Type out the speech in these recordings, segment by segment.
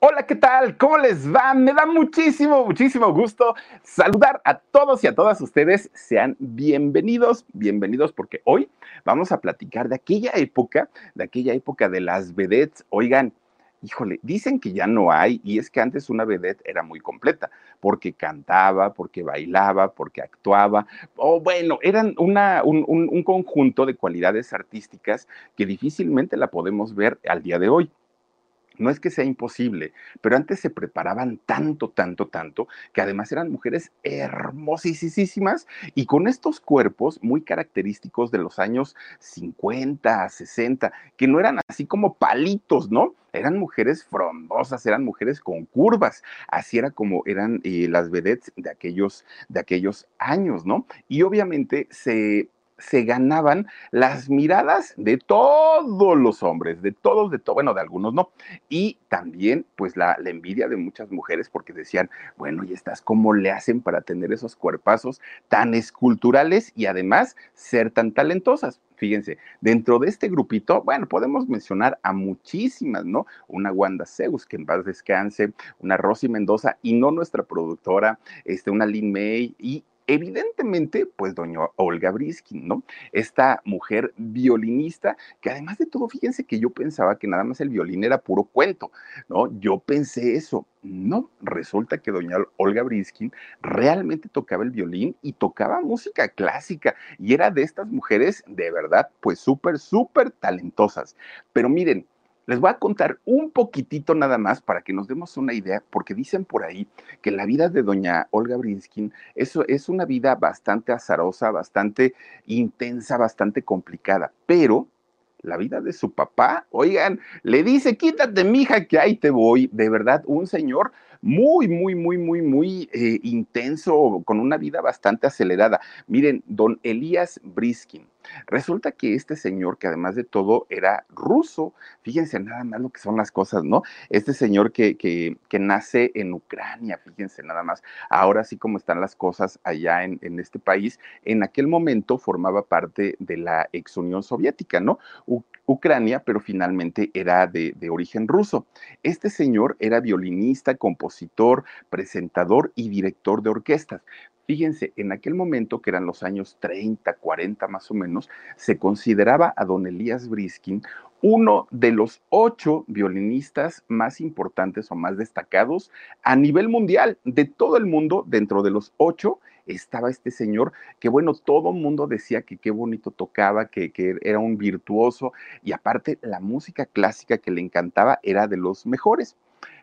Hola, ¿qué tal? ¿Cómo les va? Me da muchísimo gusto saludar a todos y a todas ustedes. Sean bienvenidos porque hoy vamos a platicar de aquella época de las vedettes. Oigan, híjole, dicen que ya no hay, y es que antes una vedette era muy completa, porque cantaba, porque bailaba, porque actuaba, eran un conjunto de cualidades artísticas que difícilmente la podemos ver al día de hoy. No es que sea imposible, pero antes se preparaban tanto, que además eran mujeres hermosísimas y con estos cuerpos muy característicos de los años 50, 60, que no eran así como palitos, ¿no? Eran mujeres frondosas, eran mujeres con curvas. Así era como eran las vedettes de aquellos años, ¿no? Y obviamente se ganaban las miradas de todos los hombres, de algunos no, y también pues la envidia de muchas mujeres, porque decían, ¿y estas cómo le hacen para tener esos cuerpazos tan esculturales y además ser tan talentosas? Fíjense, dentro de este grupito, podemos mencionar a muchísimas, ¿no? Una Wanda Zeus, que en paz descanse, una Rosy Mendoza, y no nuestra productora, una Lynn May, y evidentemente, pues doña Olga Breeskin, ¿no? Esta mujer violinista, que además de todo, fíjense que yo pensaba que nada más el violín era puro cuento, ¿no? Yo pensé eso. No, resulta que doña Olga Breeskin realmente tocaba el violín y tocaba música clásica, y era de estas mujeres de verdad, pues súper talentosas. Pero miren, les voy a contar un poquitito nada más para que nos demos una idea, porque dicen por ahí que la vida de doña Olga Breeskin es una vida bastante azarosa, bastante intensa, bastante complicada, pero la vida de su papá, oigan, le dice, quítate, mija, que ahí te voy. De verdad, un señor muy intenso, con una vida bastante acelerada. Miren, don Elías Breeskin. Resulta que este señor, que además de todo era ruso, fíjense nada más lo que son las cosas, ¿no? Este señor que nace en Ucrania, fíjense nada más, ahora sí como están las cosas allá en este país, en aquel momento formaba parte de la ex Unión Soviética, ¿no? Ucrania, pero finalmente era de origen ruso. Este señor era violinista, compositor, presentador y director de orquestas. Fíjense, en aquel momento, que eran los años 30, 40 más o menos, se consideraba a don Elías Breeskin uno de los 8 violinistas más importantes o más destacados a nivel mundial. De todo el mundo, dentro de los 8 estaba este señor, que todo el mundo decía que qué bonito tocaba, que era un virtuoso, y aparte la música clásica que le encantaba era de los mejores.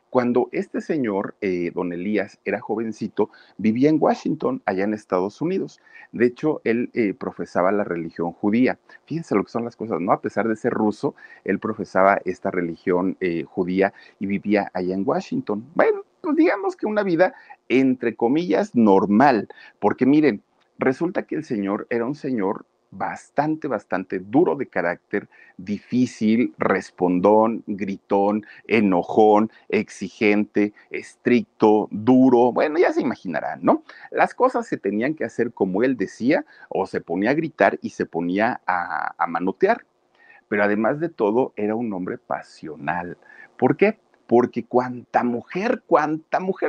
Cuando este señor, don Elías, era jovencito, vivía en Washington, allá en Estados Unidos. De hecho, él profesaba la religión judía. Fíjense lo que son las cosas, ¿no? A pesar de ser ruso, él profesaba esta religión judía y vivía allá en Washington. Pues digamos que una vida, entre comillas, normal. Porque miren, resulta que el señor era un señor bastante duro de carácter, difícil, respondón, gritón, enojón, exigente, estricto, duro. Ya se imaginarán, ¿no? Las cosas se tenían que hacer como él decía, o se ponía a gritar y se ponía a manotear. Pero además de todo, era un hombre pasional. ¿Por qué? Porque cuánta mujer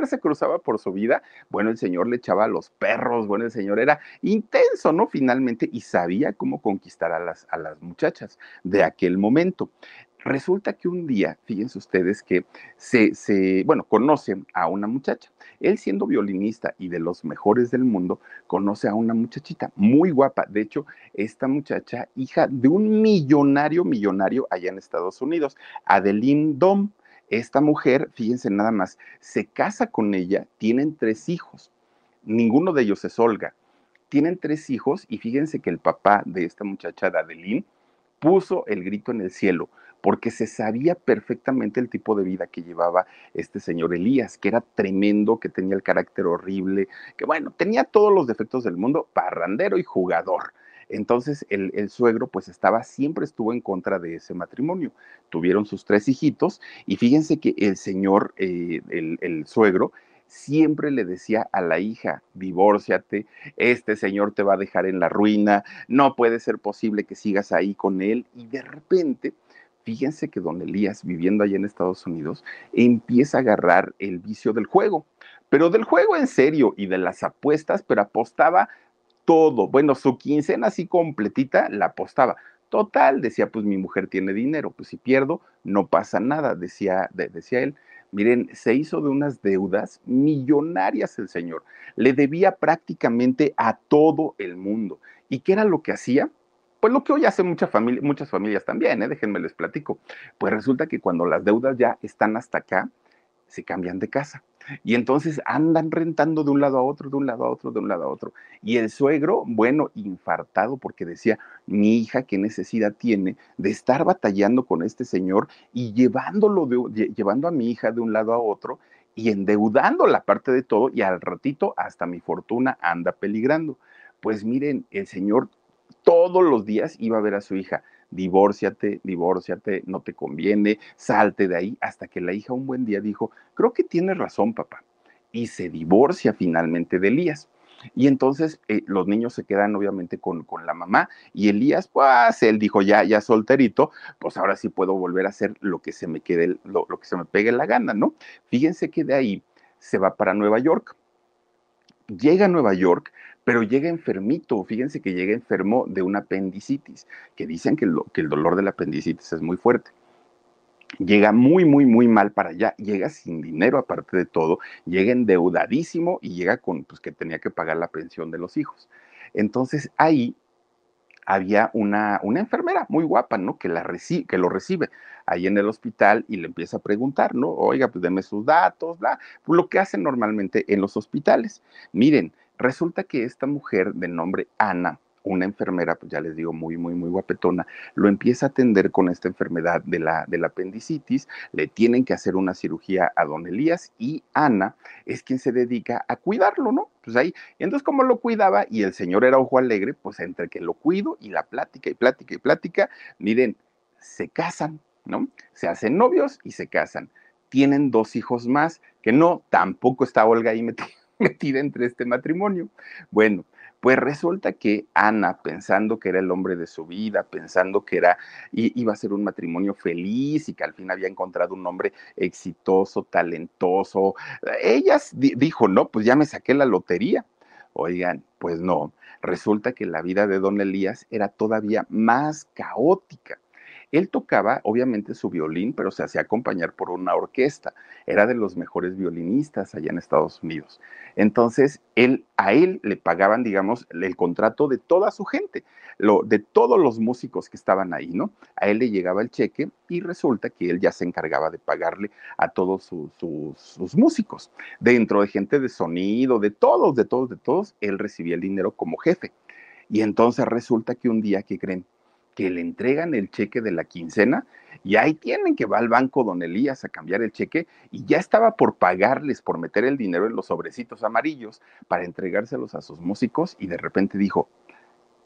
se cruzaba por su vida, el señor le echaba a los perros, el señor era intenso, ¿no? Finalmente, y sabía cómo conquistar a las muchachas de aquel momento. Resulta que un día, fíjense ustedes que conoce a una muchacha. Él, siendo violinista y de los mejores del mundo, conoce a una muchachita muy guapa. De hecho, esta muchacha, hija de un millonario allá en Estados Unidos, Adeline Dom. Esta mujer, fíjense nada más, se casa con ella, tienen 3 hijos. Ninguno de ellos es Olga. Tienen 3 hijos y fíjense que el papá de esta muchacha, de Adeline, puso el grito en el cielo, porque se sabía perfectamente el tipo de vida que llevaba este señor Elías, que era tremendo, que tenía el carácter horrible, que bueno, tenía todos los defectos del mundo, parrandero y jugador. Entonces el suegro pues siempre estuvo en contra de ese matrimonio. Tuvieron sus 3 hijitos y fíjense que el señor, el suegro, siempre le decía a la hija: divórciate, este señor te va a dejar en la ruina, no puede ser posible que sigas ahí con él. Y de repente, fíjense que don Elías, viviendo allá en Estados Unidos, empieza a agarrar el vicio del juego, pero del juego en serio y de las apuestas, pero apostaba todo. Bueno, su quincena así completita la apostaba. Total, decía, pues mi mujer tiene dinero, pues si pierdo no pasa nada, decía él. Miren, se hizo de unas deudas millonarias el señor. Le debía prácticamente a todo el mundo. ¿Y qué era lo que hacía? Pues lo que hoy hace muchas familias también, déjenme les platico. Pues resulta que cuando las deudas ya están hasta acá, se cambian de casa. Y entonces andan rentando de un lado a otro, Y el suegro, bueno, infartado, porque decía: mi hija, ¿qué necesidad tiene de estar batallando con este señor y llevando a mi hija de un lado a otro y endeudando la parte de todo? Y al ratito hasta mi fortuna anda peligrando. Pues miren, el señor todos los días iba a ver a su hija: divórciate, divórciate, no te conviene, salte de ahí, hasta que la hija un buen día dijo: creo que tienes razón, papá, y se divorcia finalmente de Elías. Y entonces los niños se quedan obviamente con la mamá, y Elías, pues él dijo: ya solterito, pues ahora sí puedo volver a hacer lo que se me pegue la gana, ¿no? Fíjense que de ahí se va para Nueva York. Llega a Nueva York, pero llega enfermito. Fíjense que llega enfermo de una apendicitis, que dicen que el dolor de la apendicitis es muy fuerte. Llega muy mal para allá, llega sin dinero aparte de todo, llega endeudadísimo y llega con, pues, que tenía que pagar la pensión de los hijos. Entonces ahí había una enfermera muy guapa, ¿no? Que lo recibe ahí en el hospital y le empieza a preguntar, ¿no? Oiga, pues deme sus datos, bla, pues lo que hacen normalmente en los hospitales. Miren, resulta que esta mujer de nombre Ana, una enfermera, pues ya les digo, muy guapetona, lo empieza a atender con esta enfermedad de la apendicitis. Le tienen que hacer una cirugía a don Elías y Ana es quien se dedica a cuidarlo, ¿no? Pues ahí, entonces como lo cuidaba y el señor era ojo alegre, pues entre que lo cuido y la plática y plática, miren, se casan, ¿no? Se hacen novios y se casan. Tienen 2 hijos más, que no, tampoco está Olga ahí metida entre este matrimonio. Bueno, pues resulta que Ana, pensando que era el hombre de su vida, pensando que iba a ser un matrimonio feliz y que al fin había encontrado un hombre exitoso, talentoso, ella dijo: no, pues ya me saqué la lotería. Oigan, pues no, resulta que la vida de don Elías era todavía más caótica. Él tocaba, obviamente, su violín, pero se hacía acompañar por una orquesta. Era de los mejores violinistas allá en Estados Unidos. Entonces, a él le pagaban, digamos, el contrato de toda su gente, de todos los músicos que estaban ahí, ¿no? A él le llegaba el cheque y resulta que él ya se encargaba de pagarle a todos sus músicos. Dentro de gente de sonido, de todos, él recibía el dinero como jefe. Y entonces resulta que un día, ¿qué creen? Que le entregan el cheque de la quincena y ahí tienen que va al banco don Elías a cambiar el cheque, y ya estaba por pagarles, por meter el dinero en los sobrecitos amarillos para entregárselos a sus músicos, y de repente dijo: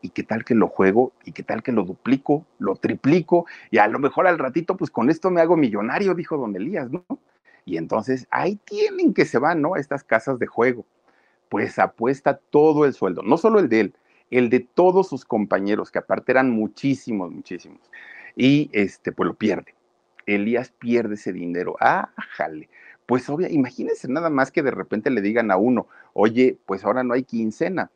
¿y qué tal que lo juego? ¿Y qué tal que lo duplico? ¿Lo triplico? Y a lo mejor al ratito, pues con esto me hago millonario, dijo don Elías, ¿no? Y entonces ahí tienen que se van, ¿no?, a estas casas de juego. Pues apuesta todo el sueldo, no solo el de él, el de todos sus compañeros, que aparte eran muchísimos, y pues lo pierde. Elías pierde ese dinero. ¡Ah, jale! Pues imagínense nada más que de repente le digan a uno: oye, pues ahora no hay quincena.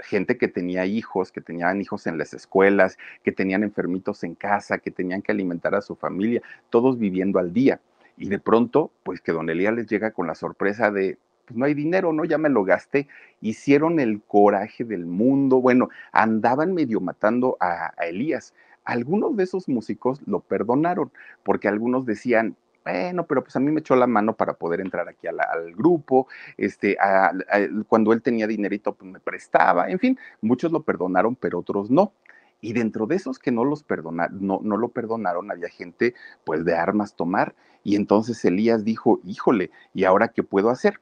gente que tenía hijos, que tenían hijos en las escuelas, que tenían enfermitos en casa, que tenían que alimentar a su familia, todos viviendo al día. Y de pronto, pues que don Elías les llega con la sorpresa de, pues no hay dinero, ¿no? Ya me lo gasté. Hicieron el coraje del mundo. Bueno, andaban medio matando a Elías. Algunos de esos músicos lo perdonaron, porque algunos decían, bueno, pero pues a mí me echó la mano para poder entrar aquí al grupo, cuando él tenía dinerito pues me prestaba, en fin, muchos lo perdonaron, pero otros no. Y dentro de esos que no lo perdonaron, había gente pues de armas tomar, y entonces Elías dijo, híjole, ¿y ahora qué puedo hacer?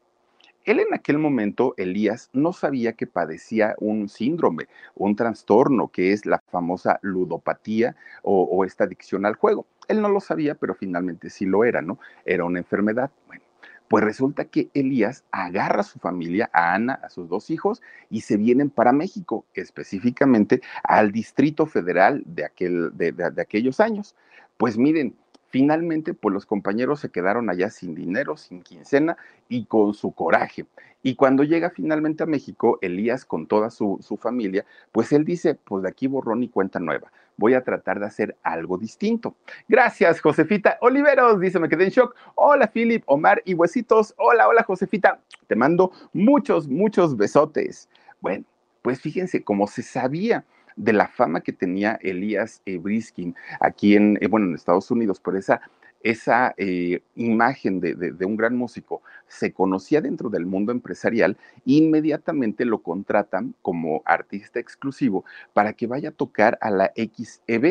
Él en aquel momento, Elías, no sabía que padecía un síndrome, un trastorno que es la famosa ludopatía o esta adicción al juego. Él no lo sabía, pero finalmente sí lo era, ¿no? Era una enfermedad. Bueno, pues resulta que Elías agarra a su familia, a Ana, a sus dos hijos, y se vienen para México, específicamente al Distrito Federal de aquellos años. Pues miren, finalmente, pues los compañeros se quedaron allá sin dinero, sin quincena y con su coraje. Y cuando llega finalmente a México, Elías con toda su familia, pues él dice, pues de aquí borrón y cuenta nueva. Voy a tratar de hacer algo distinto. Gracias, Josefita Oliveros, dice, me quedé en shock. Hola, Philip, Omar y Huesitos. Hola, hola, Josefita. Te mando muchos, muchos besotes. Bueno, pues fíjense, como se sabía de la fama que tenía Elías Breeskin aquí en Estados Unidos, por esa imagen de un gran músico, se conocía dentro del mundo empresarial, inmediatamente lo contratan como artista exclusivo para que vaya a tocar a la XEB.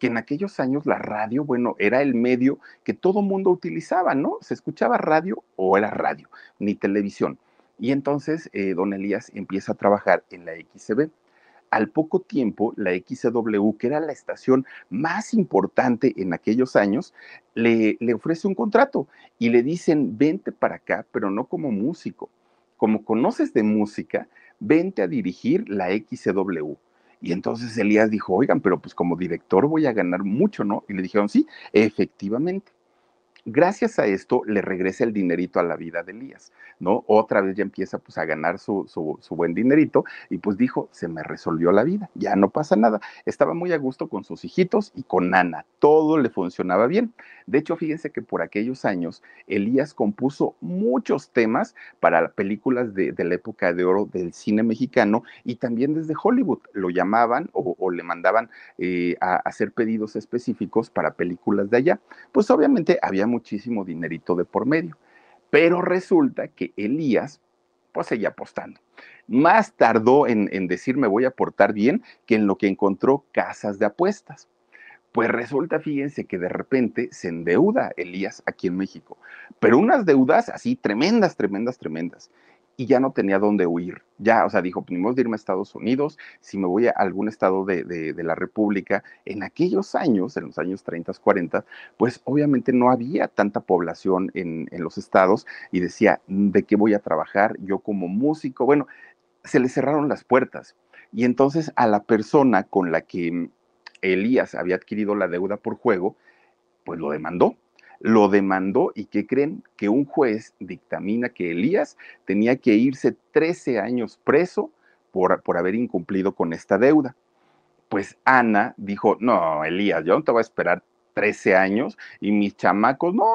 Que en aquellos años la radio, bueno, era el medio que todo mundo utilizaba, ¿no? Se escuchaba radio o era radio, ni televisión. Y entonces don Elías empieza a trabajar en la XCB. Al poco tiempo, la XCW, que era la estación más importante en aquellos años, le ofrece un contrato y le dicen, vente para acá, pero no como músico. Como conoces de música, vente a dirigir la XCW. Y entonces Elías dijo, oigan, pero pues como director voy a ganar mucho, ¿no? Y le dijeron, sí, efectivamente. Gracias a esto le regresa el dinerito a la vida de Elías, ¿no? Otra vez ya empieza pues a ganar su buen dinerito y pues dijo, se me resolvió la vida, ya no pasa nada. Estaba muy a gusto con sus hijitos y con Ana, todo le funcionaba bien. De hecho, fíjense que por aquellos años Elías compuso muchos temas para películas de la época de oro del cine mexicano y también desde Hollywood lo llamaban o le mandaban a hacer pedidos específicos para películas de allá. Pues obviamente había muchísimo dinerito de por medio, pero resulta que Elías pues seguía apostando. Más tardó en decir me voy a portar bien que en lo que encontró casas de apuestas. Pues resulta, fíjense, que de repente se endeuda Elías aquí en México, pero unas deudas así tremendas, tremendas, tremendas. Y ya no tenía dónde huir. Ya, o sea, dijo, primero de irme a Estados Unidos, si me voy a algún estado de la República, en aquellos años, en los años 30, 40, pues obviamente no había tanta población en los estados y decía, ¿de qué voy a trabajar yo como músico? Bueno, se le cerraron las puertas. Y entonces a la persona con la que Elías había adquirido la deuda por juego, pues lo demandó. Lo demandó y ¿qué creen? Que un juez dictamina que Elías tenía que irse 13 años preso por haber incumplido con esta deuda. Pues Ana dijo, no, Elías, yo no te voy a esperar 13 años y mis chamacos, no,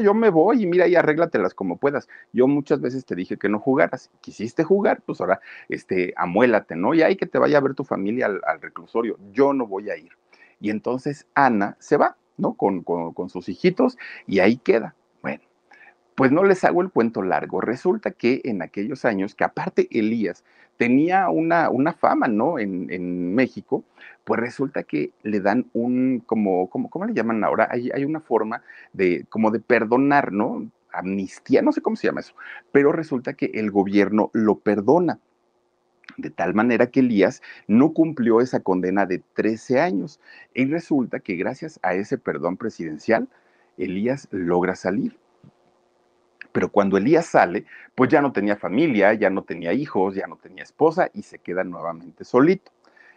yo me voy y mira y arréglatelas como puedas. Yo muchas veces te dije que no jugaras, quisiste jugar, pues ahora amuélate, ¿no? Y hay que te vaya a ver tu familia al reclusorio, yo no voy a ir. Y entonces Ana se va, ¿no? Con sus hijitos, y ahí queda. Bueno, pues no les hago el cuento largo. Resulta que en aquellos años, que aparte Elías tenía una fama, ¿no? En México, pues resulta que le dan ¿cómo le llaman ahora? Hay una forma de perdonar, ¿no? amnistía, no sé cómo se llama eso, pero resulta que el gobierno lo perdona. De tal manera que Elías no cumplió esa condena de 13 años. Y resulta que gracias a ese perdón presidencial, Elías logra salir. Pero cuando Elías sale, pues ya no tenía familia, ya no tenía hijos, ya no tenía esposa y se queda nuevamente solito.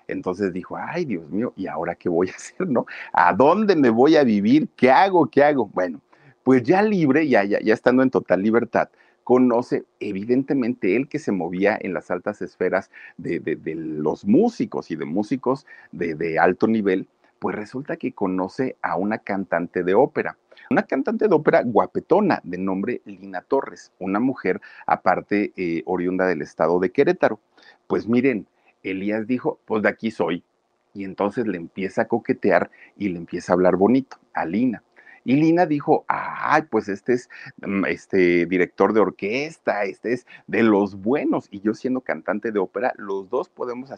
Entonces dijo, ay, Dios mío, ¿y ahora qué voy a hacer, no? ¿A dónde me voy a vivir? ¿Qué hago? ¿Qué hago? Bueno, pues ya libre, ya estando en total libertad, conoce evidentemente él que se movía en las altas esferas de los músicos y de músicos de alto nivel, pues resulta que conoce a una cantante de ópera. Una cantante de ópera guapetona de nombre Lina Torres, una mujer aparte oriunda del estado de Querétaro. Pues miren, Elías dijo, pues de aquí soy. Y entonces le empieza a coquetear y le empieza a hablar bonito a Lina. Y Lina dijo, ay, pues este es director de orquesta, este es de los buenos. Y yo siendo cantante de ópera, los dos podemos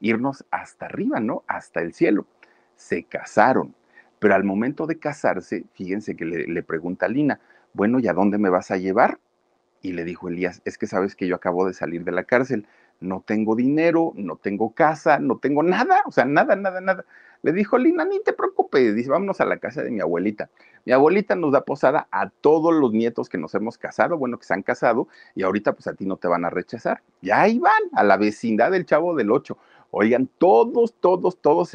irnos hasta arriba, ¿no? Hasta el cielo. Se casaron. Pero al momento de casarse, fíjense que le pregunta a Lina, bueno, ¿y a dónde me vas a llevar? Y le dijo Elías, es que sabes que yo acabo de salir de la cárcel, no tengo dinero, no tengo casa, no tengo nada, o sea, nada. Le dijo Lina, ni te preocupes, dice, vámonos a la casa de mi abuelita. Mi abuelita nos da posada a todos los nietos que nos hemos casado, bueno, que se han casado, y ahorita pues a ti no te van a rechazar. Y ahí van, a la vecindad del Chavo del Ocho. Oigan, todos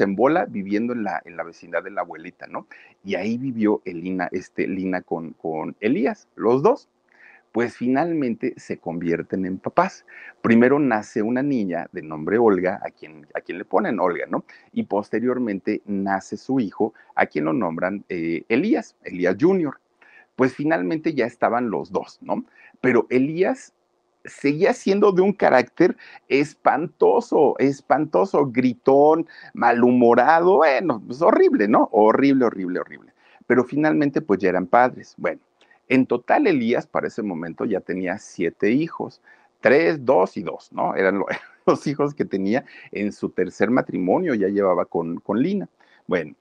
en bola viviendo en la vecindad de la abuelita, ¿no? Y ahí vivió Lina con Elías, los dos. Pues finalmente se convierten en papás. Primero nace una niña de nombre Olga, a quien le ponen Olga, ¿no? Y posteriormente nace su hijo, a quien lo nombran Elías Jr. Pues finalmente ya estaban los dos, ¿no? Pero Elías seguía siendo de un carácter espantoso, gritón, malhumorado, bueno, pues horrible, ¿no? Horrible. Pero finalmente pues ya eran padres, bueno. En total, Elías para ese momento ya tenía 7 hijos, 3, 2 y 2, ¿no? Eran los hijos que tenía en su tercer matrimonio, ya llevaba con Lina. Bueno,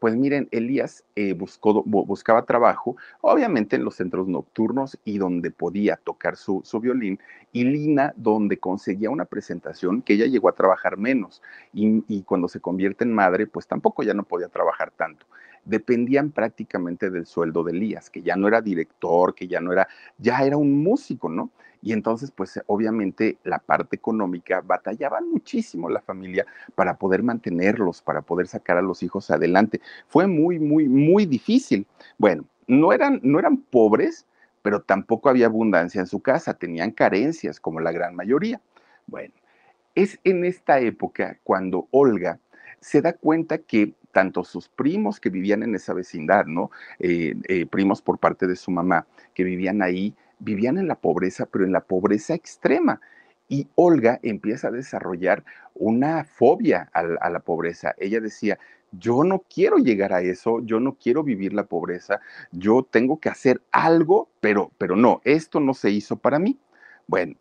pues miren, Elías buscaba trabajo, obviamente en los centros nocturnos y donde podía tocar su violín, y Lina donde conseguía una presentación que ella llegó a trabajar menos, y cuando se convierte en madre, pues tampoco ya no podía trabajar tanto. Dependían prácticamente del sueldo de Elías, que ya no era director, que ya era un músico, ¿no? Y entonces, pues obviamente la parte económica batallaba muchísimo la familia para poder mantenerlos, para poder sacar a los hijos adelante. Fue muy difícil. Bueno, no eran pobres, pero tampoco había abundancia en su casa, tenían carencias como la gran mayoría. Bueno, es en esta época cuando Olga se da cuenta que tanto sus primos que vivían en esa vecindad, ¿no? Primos por parte de su mamá, que vivían ahí, vivían en la pobreza, pero en la pobreza extrema. Y Olga empieza a desarrollar una fobia a la pobreza. Ella decía, yo no quiero llegar a eso, yo no quiero vivir la pobreza, yo tengo que hacer algo, pero no, esto no se hizo para mí. Bueno,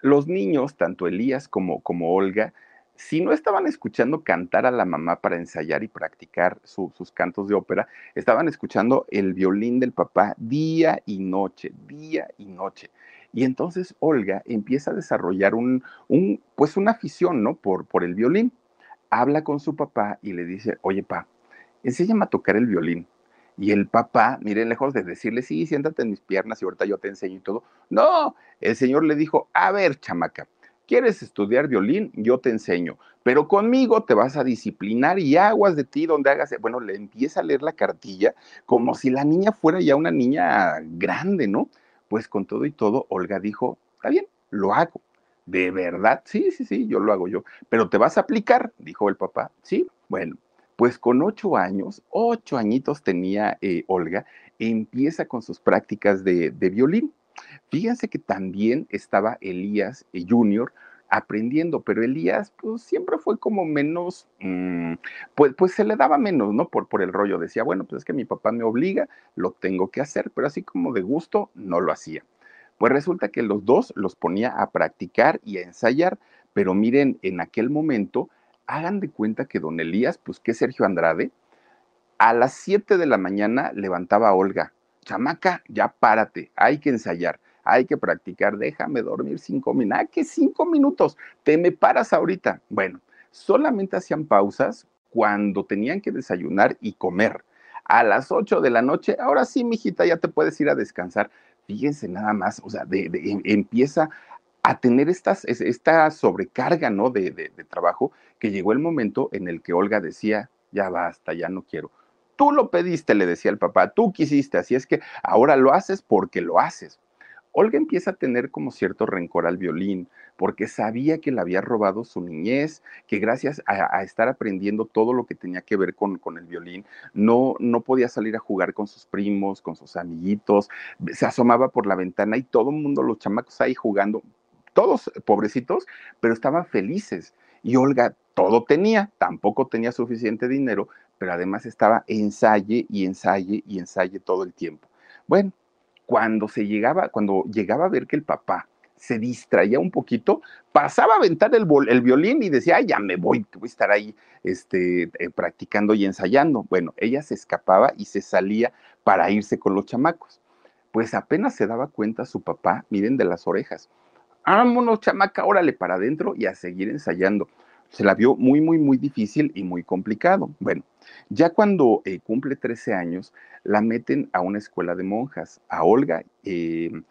los niños, tanto Elías como Olga, si no estaban escuchando cantar a la mamá para ensayar y practicar sus cantos de ópera, estaban escuchando el violín del papá día y noche. Y entonces Olga empieza a desarrollar pues una afición, ¿no? por el violín. Habla con su papá y le dice, oye, pa, enséñame a tocar el violín. Y el papá, miren, lejos de decirle, sí, siéntate en mis piernas y ahorita yo te enseño y todo. No, el señor le dijo, a ver, chamaca, ¿quieres estudiar violín? Yo te enseño, pero conmigo te vas a disciplinar y aguas de ti donde hagas... Bueno, le empieza a leer la cartilla como si la niña fuera ya una niña grande, ¿no? Pues con todo y todo, Olga dijo, está bien, lo hago. ¿De verdad? Sí, yo lo hago yo. Pero te vas a aplicar, dijo el papá. Sí, bueno, pues con 8 añitos tenía Olga, empieza con sus prácticas de violín. Fíjense que también estaba Elías Jr. aprendiendo, pero Elías pues siempre fue como menos, pues se le daba menos, ¿no? Por el rollo, decía, bueno, pues es que mi papá me obliga, lo tengo que hacer, pero así como de gusto no lo hacía. Pues resulta que los dos los ponía a practicar y a ensayar, pero miren, en aquel momento, hagan de cuenta que don Elías, pues que Sergio Andrade, a las 7 de la mañana levantaba a Olga, chamaca, ya párate, hay que ensayar, hay que practicar, déjame dormir 5 minutos, ah, que 5 minutos, te me paras ahorita. Bueno, solamente hacían pausas cuando tenían que desayunar y comer. A las 8 de la noche, ahora sí, mijita, ya te puedes ir a descansar. Fíjense nada más, o sea, empieza a tener esta sobrecarga, ¿no?, de trabajo, que llegó el momento en el que Olga decía, ya basta, ya no quiero. Tú lo pediste, le decía el papá, tú quisiste, así es que ahora lo haces porque lo haces. Olga empieza a tener como cierto rencor al violín, porque sabía que le había robado su niñez, que gracias a estar aprendiendo todo lo que tenía que ver con el violín, no podía salir a jugar con sus primos, con sus amiguitos, se asomaba por la ventana y todo el mundo, los chamacos ahí jugando, todos pobrecitos, pero estaban felices. Y Olga todo tenía, tampoco tenía suficiente dinero, pero además estaba ensaye y ensaye y ensaye todo el tiempo. Bueno, cuando llegaba a ver que el papá se distraía un poquito, pasaba a aventar el violín y decía, ay, ya me voy, voy a estar ahí practicando y ensayando. Bueno, ella se escapaba y se salía para irse con los chamacos. Pues apenas se daba cuenta su papá, miren de las orejas, vámonos, chamaca, órale para adentro y a seguir ensayando. Se la vio muy, muy, muy difícil y muy complicado. Bueno, ya cuando cumple 13 años, la meten a una escuela de monjas, a Olga, que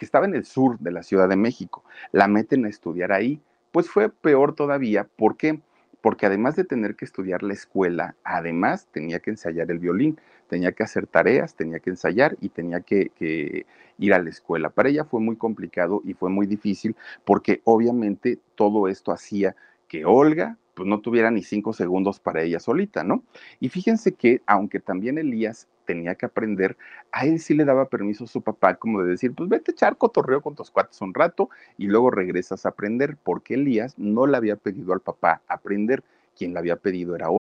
estaba en el sur de la Ciudad de México. La meten a estudiar ahí. Pues fue peor todavía. ¿Por qué? Porque además de tener que estudiar la escuela, además tenía que ensayar el violín, tenía que hacer tareas, tenía que ensayar y tenía que ir a la escuela. Para ella fue muy complicado y fue muy difícil, porque obviamente todo esto hacía que Olga pues no tuviera ni 5 segundos para ella solita, ¿no? Y fíjense que, aunque también Elías tenía que aprender, a él sí le daba permiso a su papá como de decir, pues vete a echar cotorreo con tus cuates un rato y luego regresas a aprender, porque Elías no le había pedido al papá aprender, quien le había pedido era Olga.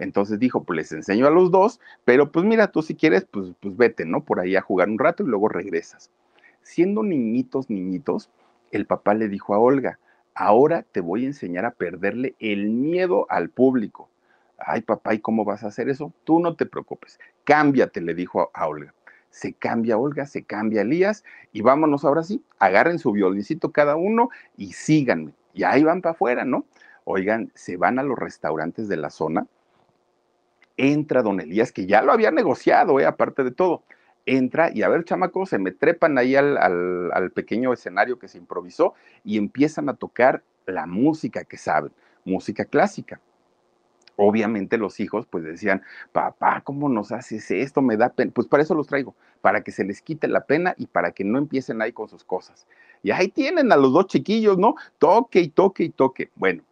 Entonces dijo, pues les enseño a los dos, pero pues mira, tú si quieres, pues vete, ¿no?, por ahí a jugar un rato y luego regresas. Siendo niñitos, el papá le dijo a Olga, ahora te voy a enseñar a perderle el miedo al público. Ay, papá, ¿y cómo vas a hacer eso? Tú no te preocupes, cámbiate, le dijo a Olga. Se cambia Olga, se cambia Elías y vámonos ahora sí, agarren su violincito cada uno y síganme. Y ahí van para afuera, ¿no? Oigan, se van a los restaurantes de la zona, entra don Elías, que ya lo había negociado, aparte de todo, entra y a ver, chamacos, se me trepan ahí al pequeño escenario que se improvisó y empiezan a tocar la música que saben, música clásica. Obviamente los hijos pues decían, papá, ¿cómo nos haces esto? Me da pena. Pues para eso los traigo, para que se les quite la pena y para que no empiecen ahí con sus cosas. Y ahí tienen a los dos chiquillos, ¿no? Toque y toque y toque. Bueno,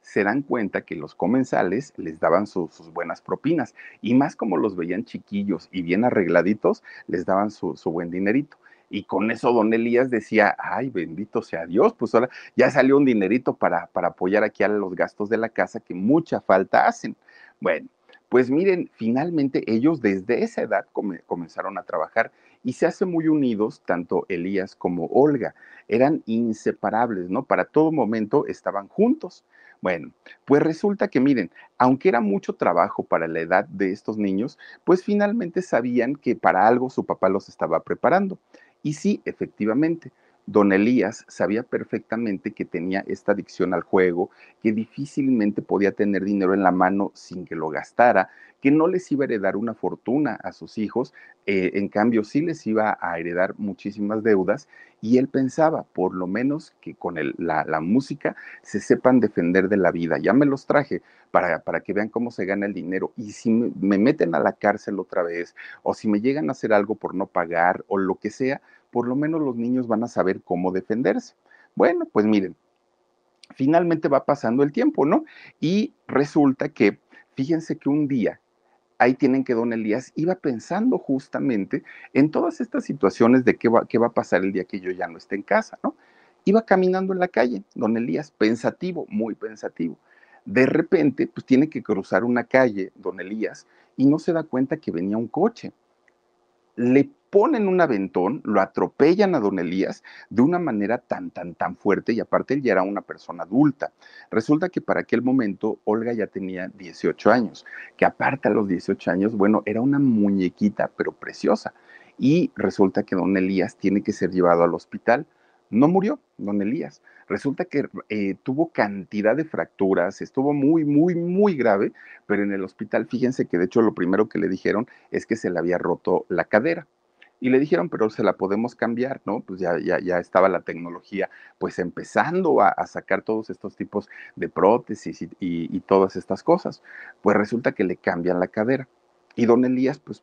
se dan cuenta que los comensales les daban sus buenas propinas, y más como los veían chiquillos y bien arregladitos, les daban su buen dinerito. Y con eso don Elías decía, ay, bendito sea Dios, pues ahora ya salió un dinerito para apoyar aquí a los gastos de la casa, que mucha falta hacen. Bueno, pues miren, finalmente ellos desde esa edad comenzaron a trabajar y se hacen muy unidos, tanto Elías como Olga. Eran inseparables, ¿no? Para todo momento estaban juntos. Bueno, pues resulta que miren, aunque era mucho trabajo para la edad de estos niños, pues finalmente sabían que para algo su papá los estaba preparando. Y sí, efectivamente, don Elías sabía perfectamente que tenía esta adicción al juego, que difícilmente podía tener dinero en la mano sin que lo gastara, que no les iba a heredar una fortuna a sus hijos, en cambio sí les iba a heredar muchísimas deudas, y él pensaba, por lo menos que con la música se sepan defender de la vida. Ya me los traje para que vean cómo se gana el dinero, y si me meten a la cárcel otra vez, o si me llegan a hacer algo por no pagar, o lo que sea, por lo menos los niños van a saber cómo defenderse. Bueno, pues miren, finalmente va pasando el tiempo, ¿no? Y resulta que, fíjense que un día, ahí tienen que don Elías iba pensando justamente en todas estas situaciones de qué va a pasar el día que yo ya no esté en casa, ¿no? Iba caminando en la calle, don Elías, pensativo, muy pensativo. De repente, pues tiene que cruzar una calle, don Elías, y no se da cuenta que venía un coche. Le ponen un aventón, lo atropellan a don Elías de una manera tan fuerte, y aparte él ya era una persona adulta. Resulta que para aquel momento Olga ya tenía 18 años, que aparte a los 18 años, bueno, era una muñequita, pero preciosa. Y resulta que don Elías tiene que ser llevado al hospital. No murió don Elías. Resulta que tuvo cantidad de fracturas, estuvo muy grave, pero en el hospital, fíjense que de hecho lo primero que le dijeron es que se le había roto la cadera. Y le dijeron, pero se la podemos cambiar, ¿no? Pues ya estaba la tecnología pues empezando a sacar todos estos tipos de prótesis y todas estas cosas. Pues resulta que le cambian la cadera. Y don Elías, pues,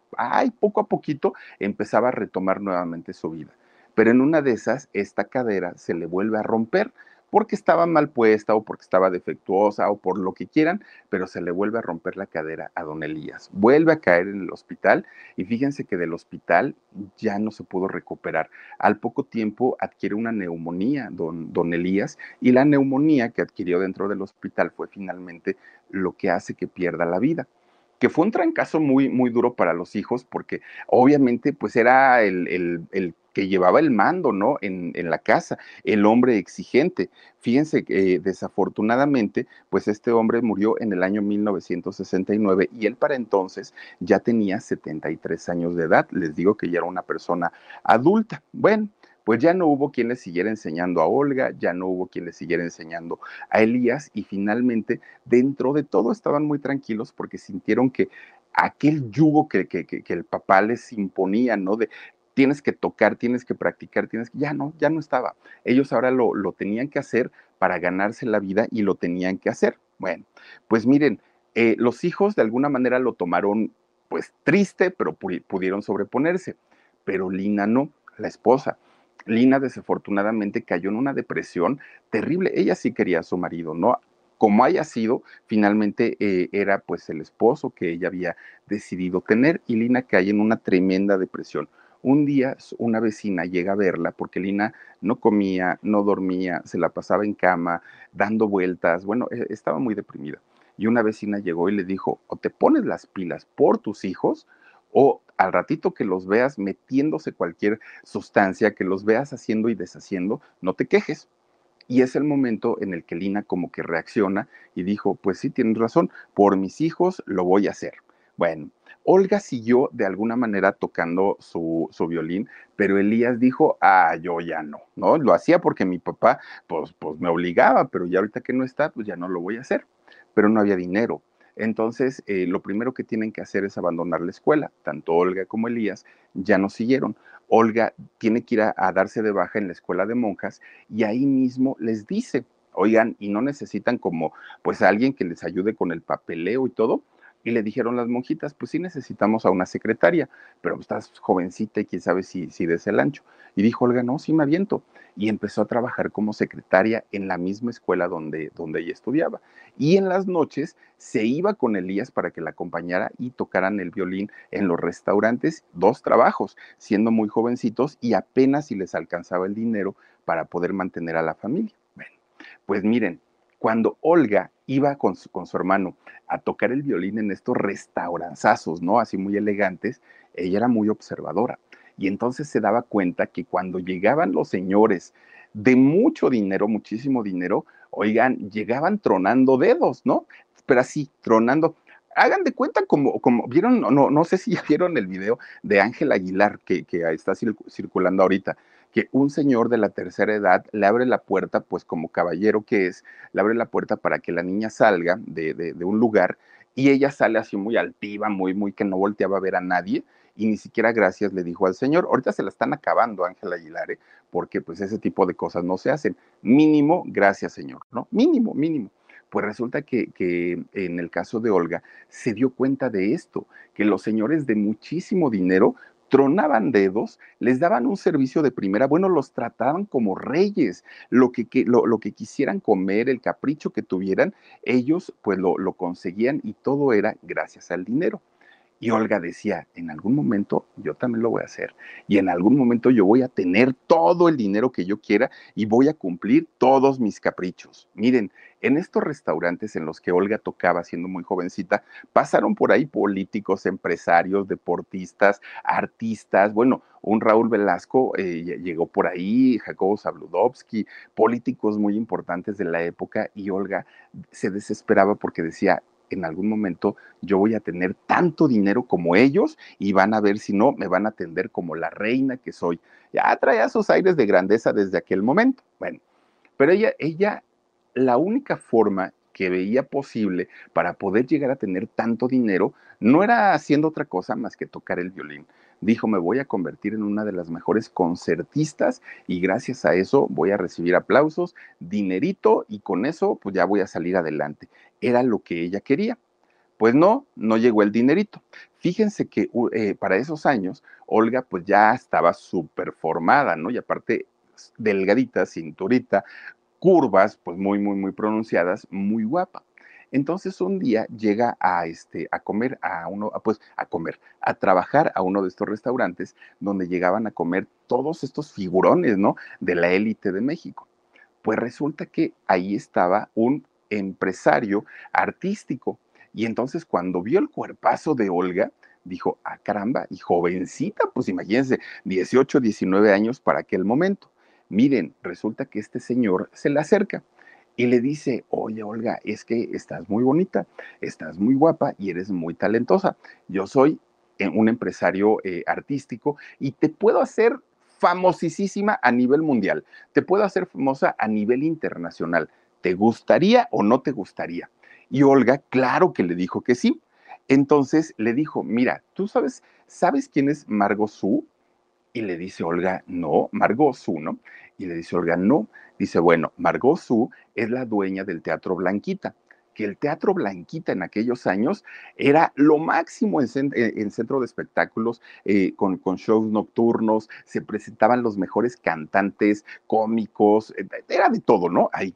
poco a poquito empezaba a retomar nuevamente su vida. Pero en una de esas, esta cadera se le vuelve a romper porque estaba mal puesta o porque estaba defectuosa o por lo que quieran, pero se le vuelve a romper la cadera a don Elías. Vuelve a caer en el hospital y fíjense que del hospital ya no se pudo recuperar. Al poco tiempo adquiere una neumonía don Elías, y la neumonía que adquirió dentro del hospital fue finalmente lo que hace que pierda la vida. Que fue un trancazo muy duro para los hijos, porque obviamente pues era el que llevaba el mando, ¿no? En la casa, el hombre exigente. Fíjense que desafortunadamente, pues este hombre murió en el año 1969 y él para entonces ya tenía 73 años de edad. Les digo que ya era una persona adulta. Bueno, pues ya no hubo quien le siguiera enseñando a Olga, ya no hubo quien le siguiera enseñando a Elías, y finalmente dentro de todo estaban muy tranquilos porque sintieron que aquel yugo que el papá les imponía, ¿no? De tienes que tocar, tienes que practicar, ya no estaba. Ellos ahora lo tenían que hacer para ganarse la vida y lo tenían que hacer. Bueno, pues miren, los hijos de alguna manera lo tomaron pues triste, pero pudieron sobreponerse. Pero Lina no, la esposa. Lina desafortunadamente cayó en una depresión terrible. Ella sí quería a su marido, ¿no? Como haya sido, finalmente era pues el esposo que ella había decidido tener, y Lina cae en una tremenda depresión. Un día una vecina llega a verla porque Lina no comía, no dormía, se la pasaba en cama, dando vueltas, bueno, estaba muy deprimida. Y una vecina llegó y le dijo, o te pones las pilas por tus hijos, o al ratito que los veas metiéndose cualquier sustancia, que los veas haciendo y deshaciendo, no te quejes. Y es el momento en el que Lina como que reacciona y dijo, pues sí, tienes razón, por mis hijos lo voy a hacer. Bueno, Olga siguió de alguna manera tocando su violín, pero Elías dijo, yo ya no, ¿no? Lo hacía porque mi papá, pues me obligaba, pero ya ahorita que no está, pues ya no lo voy a hacer. Pero no había dinero. Entonces, lo primero que tienen que hacer es abandonar la escuela. Tanto Olga como Elías ya no siguieron. Olga tiene que ir a darse de baja en la escuela de monjas, y ahí mismo les dice, oigan, y no necesitan como, pues, a alguien que les ayude con el papeleo y todo. Y le dijeron las monjitas, pues sí necesitamos a una secretaria, pero estás jovencita y quién sabe si des el ancho. Y dijo Olga, no, sí me aviento. Y empezó a trabajar como secretaria en la misma escuela donde ella estudiaba. Y en las noches se iba con Elías para que la acompañara y tocaran el violín en los restaurantes. Dos trabajos, siendo muy jovencitos, y apenas si les alcanzaba el dinero para poder mantener a la familia. Bueno, pues miren, cuando Olga iba con su hermano a tocar el violín en estos restauranzazos, ¿no? Así muy elegantes, ella era muy observadora. Y entonces se daba cuenta que cuando llegaban los señores de mucho dinero, muchísimo dinero, oigan, llegaban tronando dedos, ¿no? Pero así, tronando. Hagan de cuenta como vieron, no sé si vieron el video de Ángel Aguilar que está circulando ahorita, que un señor de la tercera edad le abre la puerta, pues como caballero que es, le abre la puerta para que la niña salga de un lugar, y ella sale así muy altiva, muy que no volteaba a ver a nadie, y ni siquiera gracias le dijo al señor. Ahorita se la están acabando a Ángel Aguilar, ¿eh? Porque pues ese tipo de cosas no se hacen. Mínimo, gracias señor, ¿no? Mínimo. Pues resulta que en el caso de Olga se dio cuenta de esto, que los señores de muchísimo dinero tronaban dedos, les daban un servicio de primera, bueno, los trataban como reyes, lo que quisieran comer, el capricho que tuvieran, ellos pues lo conseguían, y todo era gracias al dinero. Y Olga decía, en algún momento yo también lo voy a hacer, y en algún momento yo voy a tener todo el dinero que yo quiera y voy a cumplir todos mis caprichos. Miren, en estos restaurantes en los que Olga tocaba siendo muy jovencita, pasaron por ahí políticos, empresarios, deportistas, artistas, bueno, un Raúl Velasco llegó por ahí, Jacobo Zabludovsky, políticos muy importantes de la época, y Olga se desesperaba porque decía, en algún momento yo voy a tener tanto dinero como ellos y van a ver si no me van a atender como la reina que soy. Ya traía sus aires de grandeza desde aquel momento. Bueno, pero ella, la única forma que veía posible para poder llegar a tener tanto dinero no era haciendo otra cosa más que tocar el violín. Dijo, me voy a convertir en una de las mejores concertistas y gracias a eso voy a recibir aplausos, dinerito y con eso pues ya voy a salir adelante. Era lo que ella quería. Pues no llegó el dinerito. Fíjense que para esos años Olga pues ya estaba súper formada, ¿no? Y aparte delgadita, cinturita, curvas pues muy pronunciadas, muy guapa. Entonces un día llega a trabajar a uno de estos restaurantes donde llegaban a comer todos estos figurones, ¿no? De la élite de México. Pues resulta que ahí estaba un empresario artístico y entonces cuando vio el cuerpazo de Olga, dijo, ah, caramba, y jovencita, pues imagínense, 18, 19 años para aquel momento. Miren, resulta que este señor se le acerca y le dice, oye, Olga, es que estás muy bonita, estás muy guapa y eres muy talentosa. Yo soy un empresario artístico y te puedo hacer famosísima a nivel mundial. Te puedo hacer famosa a nivel internacional. ¿Te gustaría o no te gustaría? Y Olga, claro que le dijo que sí. Entonces le dijo, mira, ¿tú sabes quién es Margot Su? Y le dice Olga, no, Margot Su, ¿no? Y le dice Olga, no. Dice, bueno, Margot Su es la dueña del Teatro Blanquita, que el Teatro Blanquita en aquellos años era lo máximo en centro de espectáculos, con shows nocturnos, se presentaban los mejores cantantes, cómicos, era de todo, ¿no? Ahí.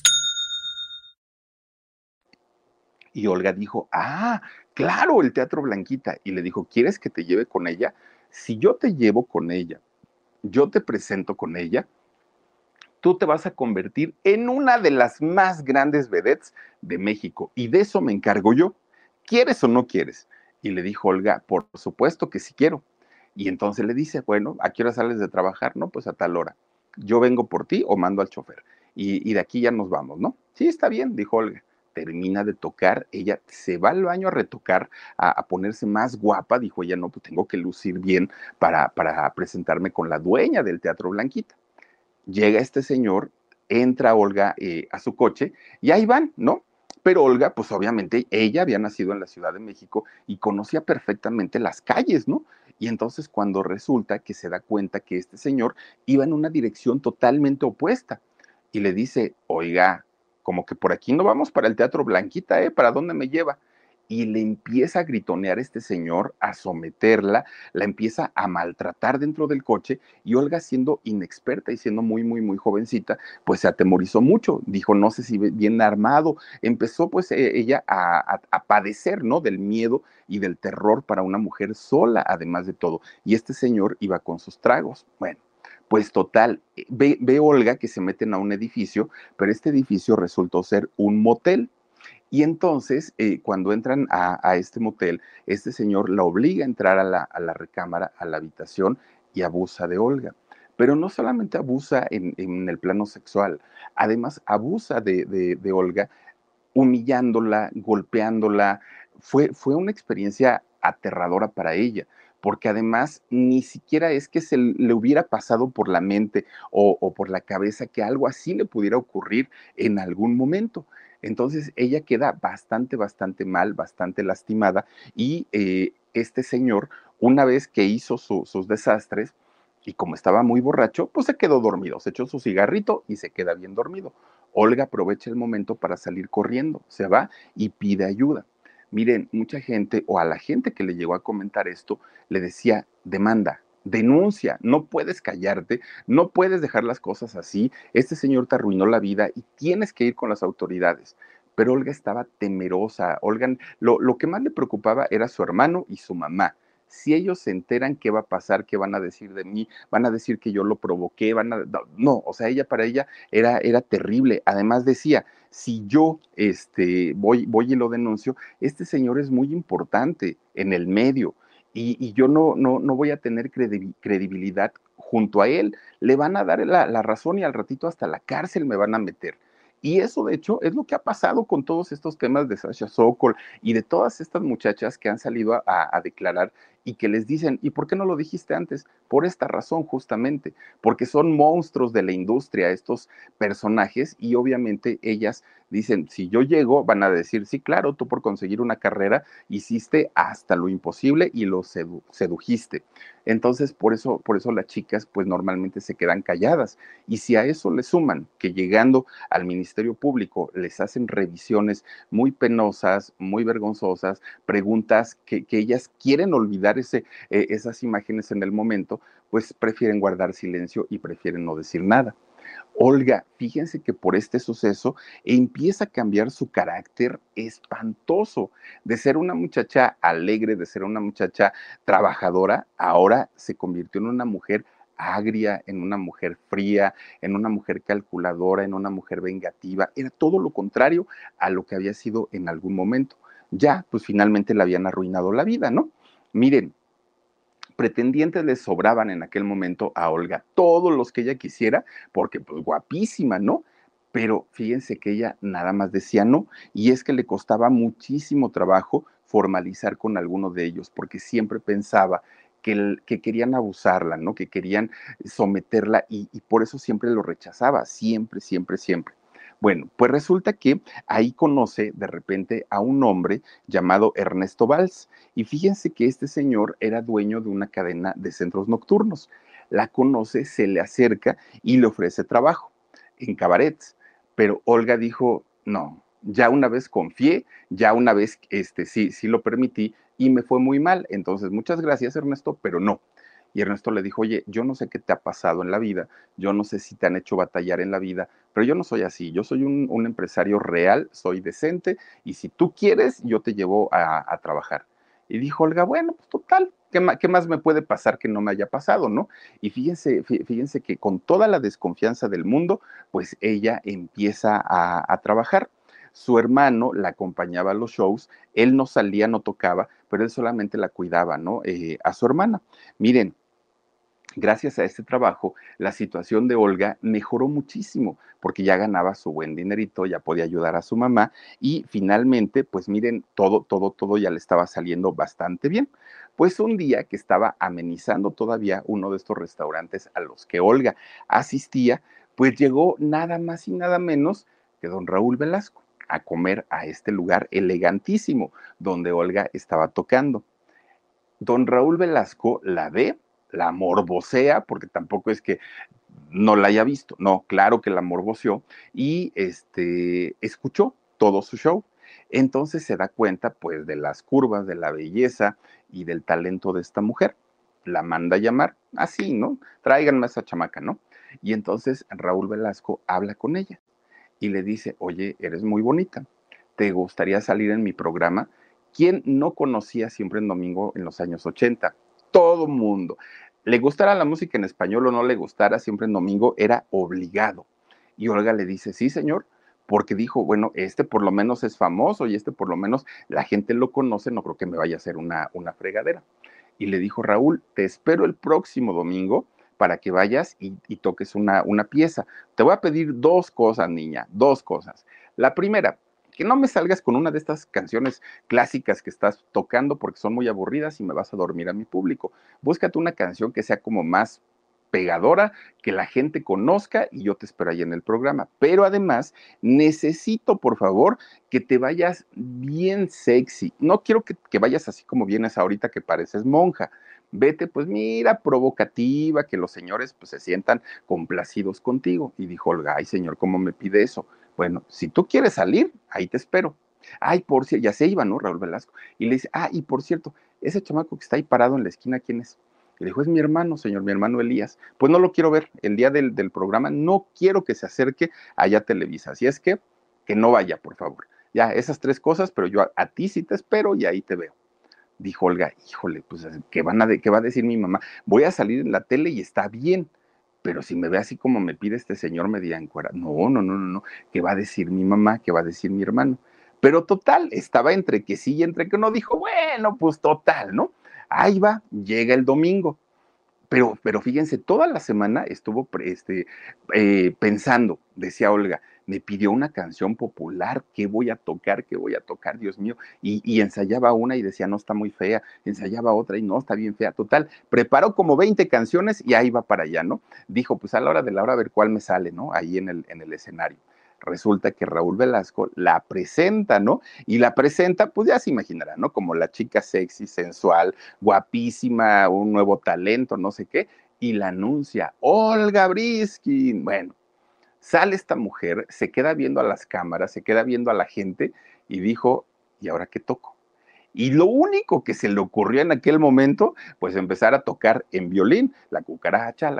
Y Olga dijo, ah, claro, el Teatro Blanquita. Y le dijo, ¿quieres que te lleve con ella? Si yo te llevo con ella, yo te presento con ella, tú te vas a convertir en una de las más grandes vedettes de México. Y de eso me encargo yo. ¿Quieres o no quieres? Y le dijo Olga, por supuesto que sí quiero. Y entonces le dice, bueno, ¿a qué hora sales de trabajar? No, pues a tal hora. Yo vengo por ti o mando al chofer. Y de aquí ya nos vamos, ¿no? Sí, está bien, dijo Olga. Termina de tocar, ella se va al baño a retocar, a ponerse más guapa, dijo ella, no, pues tengo que lucir bien para presentarme con la dueña del Teatro Blanquita. Llega este señor, entra Olga a su coche y ahí van, ¿no? Pero Olga, pues obviamente ella había nacido en la Ciudad de México y conocía perfectamente las calles, ¿no? Y entonces cuando resulta que se da cuenta que este señor iba en una dirección totalmente opuesta y le dice, oiga, como que por aquí no vamos para el Teatro Blanquita, ¿eh? ¿Para dónde me lleva? Y le empieza a gritonear este señor, a someterla, la empieza a maltratar dentro del coche y Olga, siendo inexperta y siendo muy jovencita, pues se atemorizó mucho, dijo, no sé si bien armado, empezó pues ella a padecer, ¿no? Del miedo y del terror para una mujer sola, además de todo. Y este señor iba con sus tragos, bueno. Pues total, ve Olga que se meten a un edificio, pero este edificio resultó ser un motel. Y entonces, cuando entran a este motel, este señor la obliga a entrar a la recámara, a la habitación, y abusa de Olga. Pero no solamente abusa en el plano sexual, además abusa de Olga, humillándola, golpeándola. Fue una experiencia aterradora para ella. Porque además ni siquiera es que se le hubiera pasado por la mente o por la cabeza que algo así le pudiera ocurrir en algún momento. Entonces ella queda bastante mal, bastante lastimada y este señor una vez que hizo sus desastres, y como estaba muy borracho, pues se quedó dormido, se echó su cigarrito y se queda bien dormido. Olga aprovecha el momento para salir corriendo, se va y pide ayuda. Miren, mucha gente, o a la gente que le llegó a comentar esto, le decía, demanda, denuncia, no puedes callarte, no puedes dejar las cosas así, este señor te arruinó la vida y tienes que ir con las autoridades. Pero Olga estaba temerosa. Olga, lo que más le preocupaba era su hermano y su mamá. Si ellos se enteran, ¿qué va a pasar? ¿Qué van a decir de mí? ¿Van a decir que yo lo provoqué? No, o sea, para ella era terrible. Además decía, si yo voy y lo denuncio, este señor es muy importante en el medio y yo no voy a tener credibilidad junto a él. Le van a dar la razón y al ratito hasta la cárcel me van a meter. Y eso, de hecho, es lo que ha pasado con todos estos temas de Sasha Sokol y de todas estas muchachas que han salido a declarar y que les dicen, ¿y por qué no lo dijiste antes? Por esta razón, justamente, porque son monstruos de la industria estos personajes y obviamente ellas dicen, si yo llego, van a decir, sí, claro, tú por conseguir una carrera hiciste hasta lo imposible y lo sedujiste. Entonces, por eso las chicas pues normalmente se quedan calladas. Y si a eso le suman que llegando al Ministerio Público les hacen revisiones muy penosas, muy vergonzosas, preguntas que ellas quieren olvidar esas imágenes en el momento, pues prefieren guardar silencio y prefieren no decir nada. Olga, fíjense que por este suceso empieza a cambiar su carácter espantoso. De ser una muchacha alegre, de ser una muchacha trabajadora, ahora se convirtió en una mujer agria, en una mujer fría, en una mujer calculadora, en una mujer vengativa. Era todo lo contrario a lo que había sido en algún momento. Ya, pues finalmente le habían arruinado la vida, ¿no? Miren, pretendientes le sobraban en aquel momento a Olga, todos los que ella quisiera, porque pues guapísima, ¿no? Pero fíjense que ella nada más decía no, y es que le costaba muchísimo trabajo formalizar con alguno de ellos, porque siempre pensaba que querían abusarla, ¿no? Que querían someterla y por eso siempre lo rechazaba, siempre. Bueno, pues resulta que ahí conoce de repente a un hombre llamado Ernesto Valls y fíjense que este señor era dueño de una cadena de centros nocturnos. La conoce, se le acerca y le ofrece trabajo en cabarets, pero Olga dijo, no, ya una vez confié, ya una vez sí lo permití y me fue muy mal, entonces muchas gracias Ernesto, pero no. Y Ernesto le dijo, oye, yo no sé qué te ha pasado en la vida, yo no sé si te han hecho batallar en la vida, pero yo no soy así, yo soy un empresario real, soy decente, y si tú quieres, yo te llevo a trabajar. Y dijo Olga, bueno, pues total, ¿qué más me puede pasar que no me haya pasado, no? Y fíjense que con toda la desconfianza del mundo, pues ella empieza a trabajar. Su hermano la acompañaba a los shows, él no salía, no tocaba, pero él solamente la cuidaba, ¿no? A su hermana. Miren, gracias a este trabajo, la situación de Olga mejoró muchísimo porque ya ganaba su buen dinerito, ya podía ayudar a su mamá y finalmente, pues miren, todo ya le estaba saliendo bastante bien. Pues un día que estaba amenizando todavía uno de estos restaurantes a los que Olga asistía, pues llegó nada más y nada menos que don Raúl Velasco a comer a este lugar elegantísimo donde Olga estaba tocando. Don Raúl Velasco la ve, la morbosea, porque tampoco es que no la haya visto, no, claro que la morboseó, y escuchó todo su show. Entonces se da cuenta, pues, de las curvas, de la belleza y del talento de esta mujer. La manda a llamar, así, ¿no? Tráiganme a esa chamaca, ¿no? Y entonces Raúl Velasco habla con ella y le dice, oye, eres muy bonita, ¿te gustaría salir en mi programa? ¿Quién no conocía Siempre en Domingo en los años 80? Todo mundo. Le gustara la música en español o no le gustara, Siempre en Domingo era obligado. Y Olga le dice, sí, señor, porque dijo, bueno, este por lo menos es famoso y este por lo menos la gente lo conoce, no creo que me vaya a hacer una fregadera. Y le dijo, Raúl, te espero el próximo domingo para que vayas y toques una pieza. Te voy a pedir dos cosas, niña, dos cosas. La primera, que no me salgas con una de estas canciones clásicas que estás tocando porque son muy aburridas y me vas a dormir a mi público. Búscate una canción que sea como más pegadora, que la gente conozca, y yo te espero ahí en el programa. Pero además, necesito, por favor, que te vayas bien sexy. No quiero que vayas así como vienes ahorita, que pareces monja. Vete, pues mira, provocativa, que los señores pues se sientan complacidos contigo. Y dijo Olga, ay señor, ¿cómo me pide eso? Bueno, si tú quieres salir, ahí te espero. Ay, por cierto, ya se iba, ¿no? Raúl Velasco. Y le dice, ah, y por cierto, ese chamaco que está ahí parado en la esquina, ¿quién es? Le dijo, es mi hermano, señor, mi hermano Elías. Pues no lo quiero ver el día del programa, no quiero que se acerque allá a Televisa. Así es que no vaya, por favor. Ya, esas tres cosas, pero yo a ti sí te espero y ahí te veo. Dijo Olga, híjole, pues, ¿qué va a decir mi mamá? Voy a salir en la tele y está bien, pero si me ve así como me pide este señor, me dirá en cuera. No, ¿qué va a decir mi mamá? ¿Qué va a decir mi hermano? Pero total, estaba entre que sí y entre que no. Dijo, bueno, pues total, ¿no? Ahí va, llega el domingo. Pero fíjense, toda la semana estuvo pensando, decía Olga, me pidió una canción popular, ¿qué voy a tocar, Dios mío? Y ensayaba una y decía, no, está muy fea, ensayaba otra y no, está bien fea. Total, preparó como 20 canciones y ahí va para allá, ¿no? Dijo, pues a la hora de la hora a ver cuál me sale, ¿no? Ahí en el escenario. Resulta que Raúl Velasco la presenta, ¿no? Y la presenta, pues ya se imaginarán, ¿no? Como la chica sexy, sensual, guapísima, un nuevo talento, no sé qué, y la anuncia, Olga Breeskin. Bueno, sale esta mujer, se queda viendo a las cámaras, se queda viendo a la gente y dijo, ¿y ahora qué toco? Y lo único que se le ocurrió en aquel momento, pues empezar a tocar en violín, la cucaracha,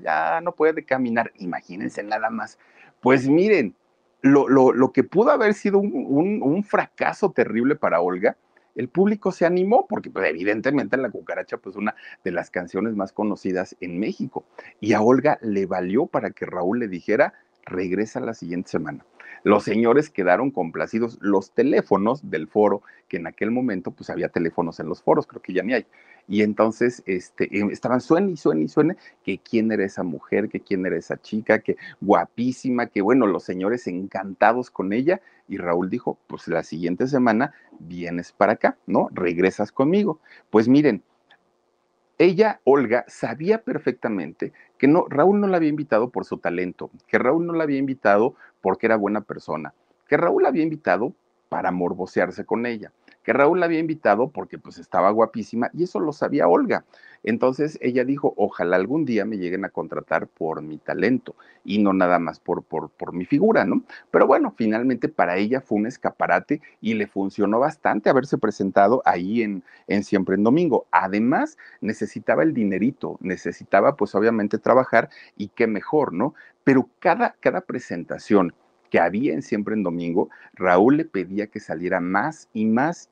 ya no puede caminar, imagínense nada más. Pues miren, lo que pudo haber sido un fracaso terrible para Olga, el público se animó, porque pues, evidentemente La Cucaracha pues una de las canciones más conocidas en México, y a Olga le valió para que Raúl le dijera, regresa la siguiente semana. Los señores quedaron complacidos, los teléfonos del foro, que en aquel momento pues había teléfonos en los foros, creo que ya ni hay, y entonces estaban suene, que quién era esa mujer, que quién era esa chica, que guapísima, que bueno, los señores encantados con ella, y Raúl dijo, pues la siguiente semana vienes para acá, ¿no? Regresas conmigo. Pues miren, ella, Olga, sabía perfectamente que no, Raúl no la había invitado por su talento, que Raúl no la había invitado porque era buena persona, que Raúl la había invitado para morbosearse con ella, que Raúl la había invitado porque pues estaba guapísima, y eso lo sabía Olga. Entonces ella dijo, ojalá algún día me lleguen a contratar por mi talento y no nada más por mi figura, ¿no? Pero bueno, finalmente para ella fue un escaparate y le funcionó bastante haberse presentado ahí en Siempre en Domingo. Además, necesitaba el dinerito, necesitaba pues obviamente trabajar, y qué mejor, ¿no? Pero cada presentación que había en Siempre en Domingo, Raúl le pedía que saliera más y más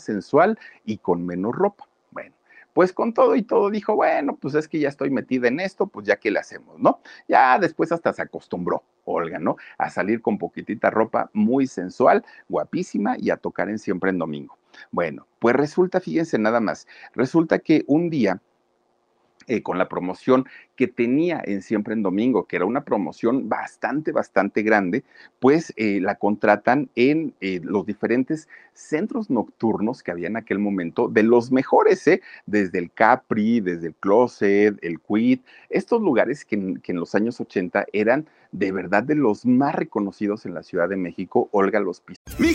sensual y con menos ropa. Bueno, pues con todo y todo dijo, bueno, pues es que ya estoy metida en esto, pues ya qué le hacemos, ¿no? Ya después hasta se acostumbró Olga, ¿no? A salir con poquitita ropa, muy sensual, guapísima, y a tocar en Siempre en Domingo. Bueno, pues resulta, fíjense nada más, resulta que un día, con la promoción que tenía en Siempre en Domingo, que era una promoción bastante grande, pues la contratan en los diferentes centros nocturnos que había en aquel momento, de los mejores, desde el Capri, desde el Closet, el Quid, estos lugares que en los años 80 eran de verdad de los más reconocidos en la Ciudad de México. Olga los pisó. Mi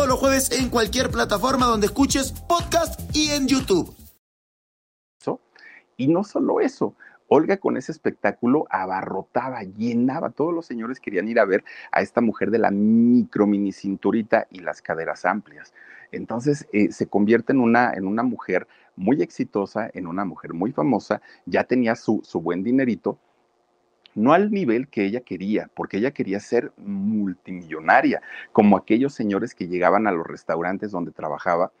los jueves en cualquier plataforma donde escuches podcast y en YouTube. Y no solo eso, Olga con ese espectáculo abarrotaba, llenaba, todos los señores querían ir a ver a esta mujer de la micro mini cinturita y las caderas amplias. Entonces se convierte en una mujer muy exitosa, en una mujer muy famosa, ya tenía su buen dinerito, no al nivel que ella quería, porque ella quería ser multimillonaria, como aquellos señores que llegaban a los restaurantes donde trabajaba,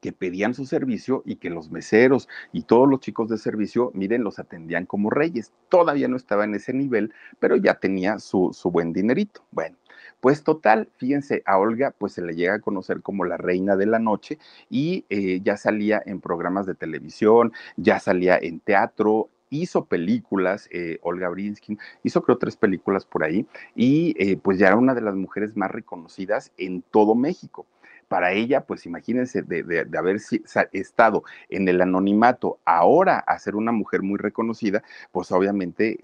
que pedían su servicio y que los meseros y todos los chicos de servicio, miren, los atendían como reyes. Todavía no estaba en ese nivel, pero ya tenía su buen dinerito. Bueno, pues total, fíjense, a Olga pues se le llega a conocer como la reina de la noche y ya salía en programas de televisión, ya salía en teatro, hizo películas, Olga Breeskin hizo creo 3 películas por ahí y pues ya era una de las mujeres más reconocidas en todo México. Para ella, pues imagínense, de haber estado en el anonimato ahora a ser una mujer muy reconocida, pues obviamente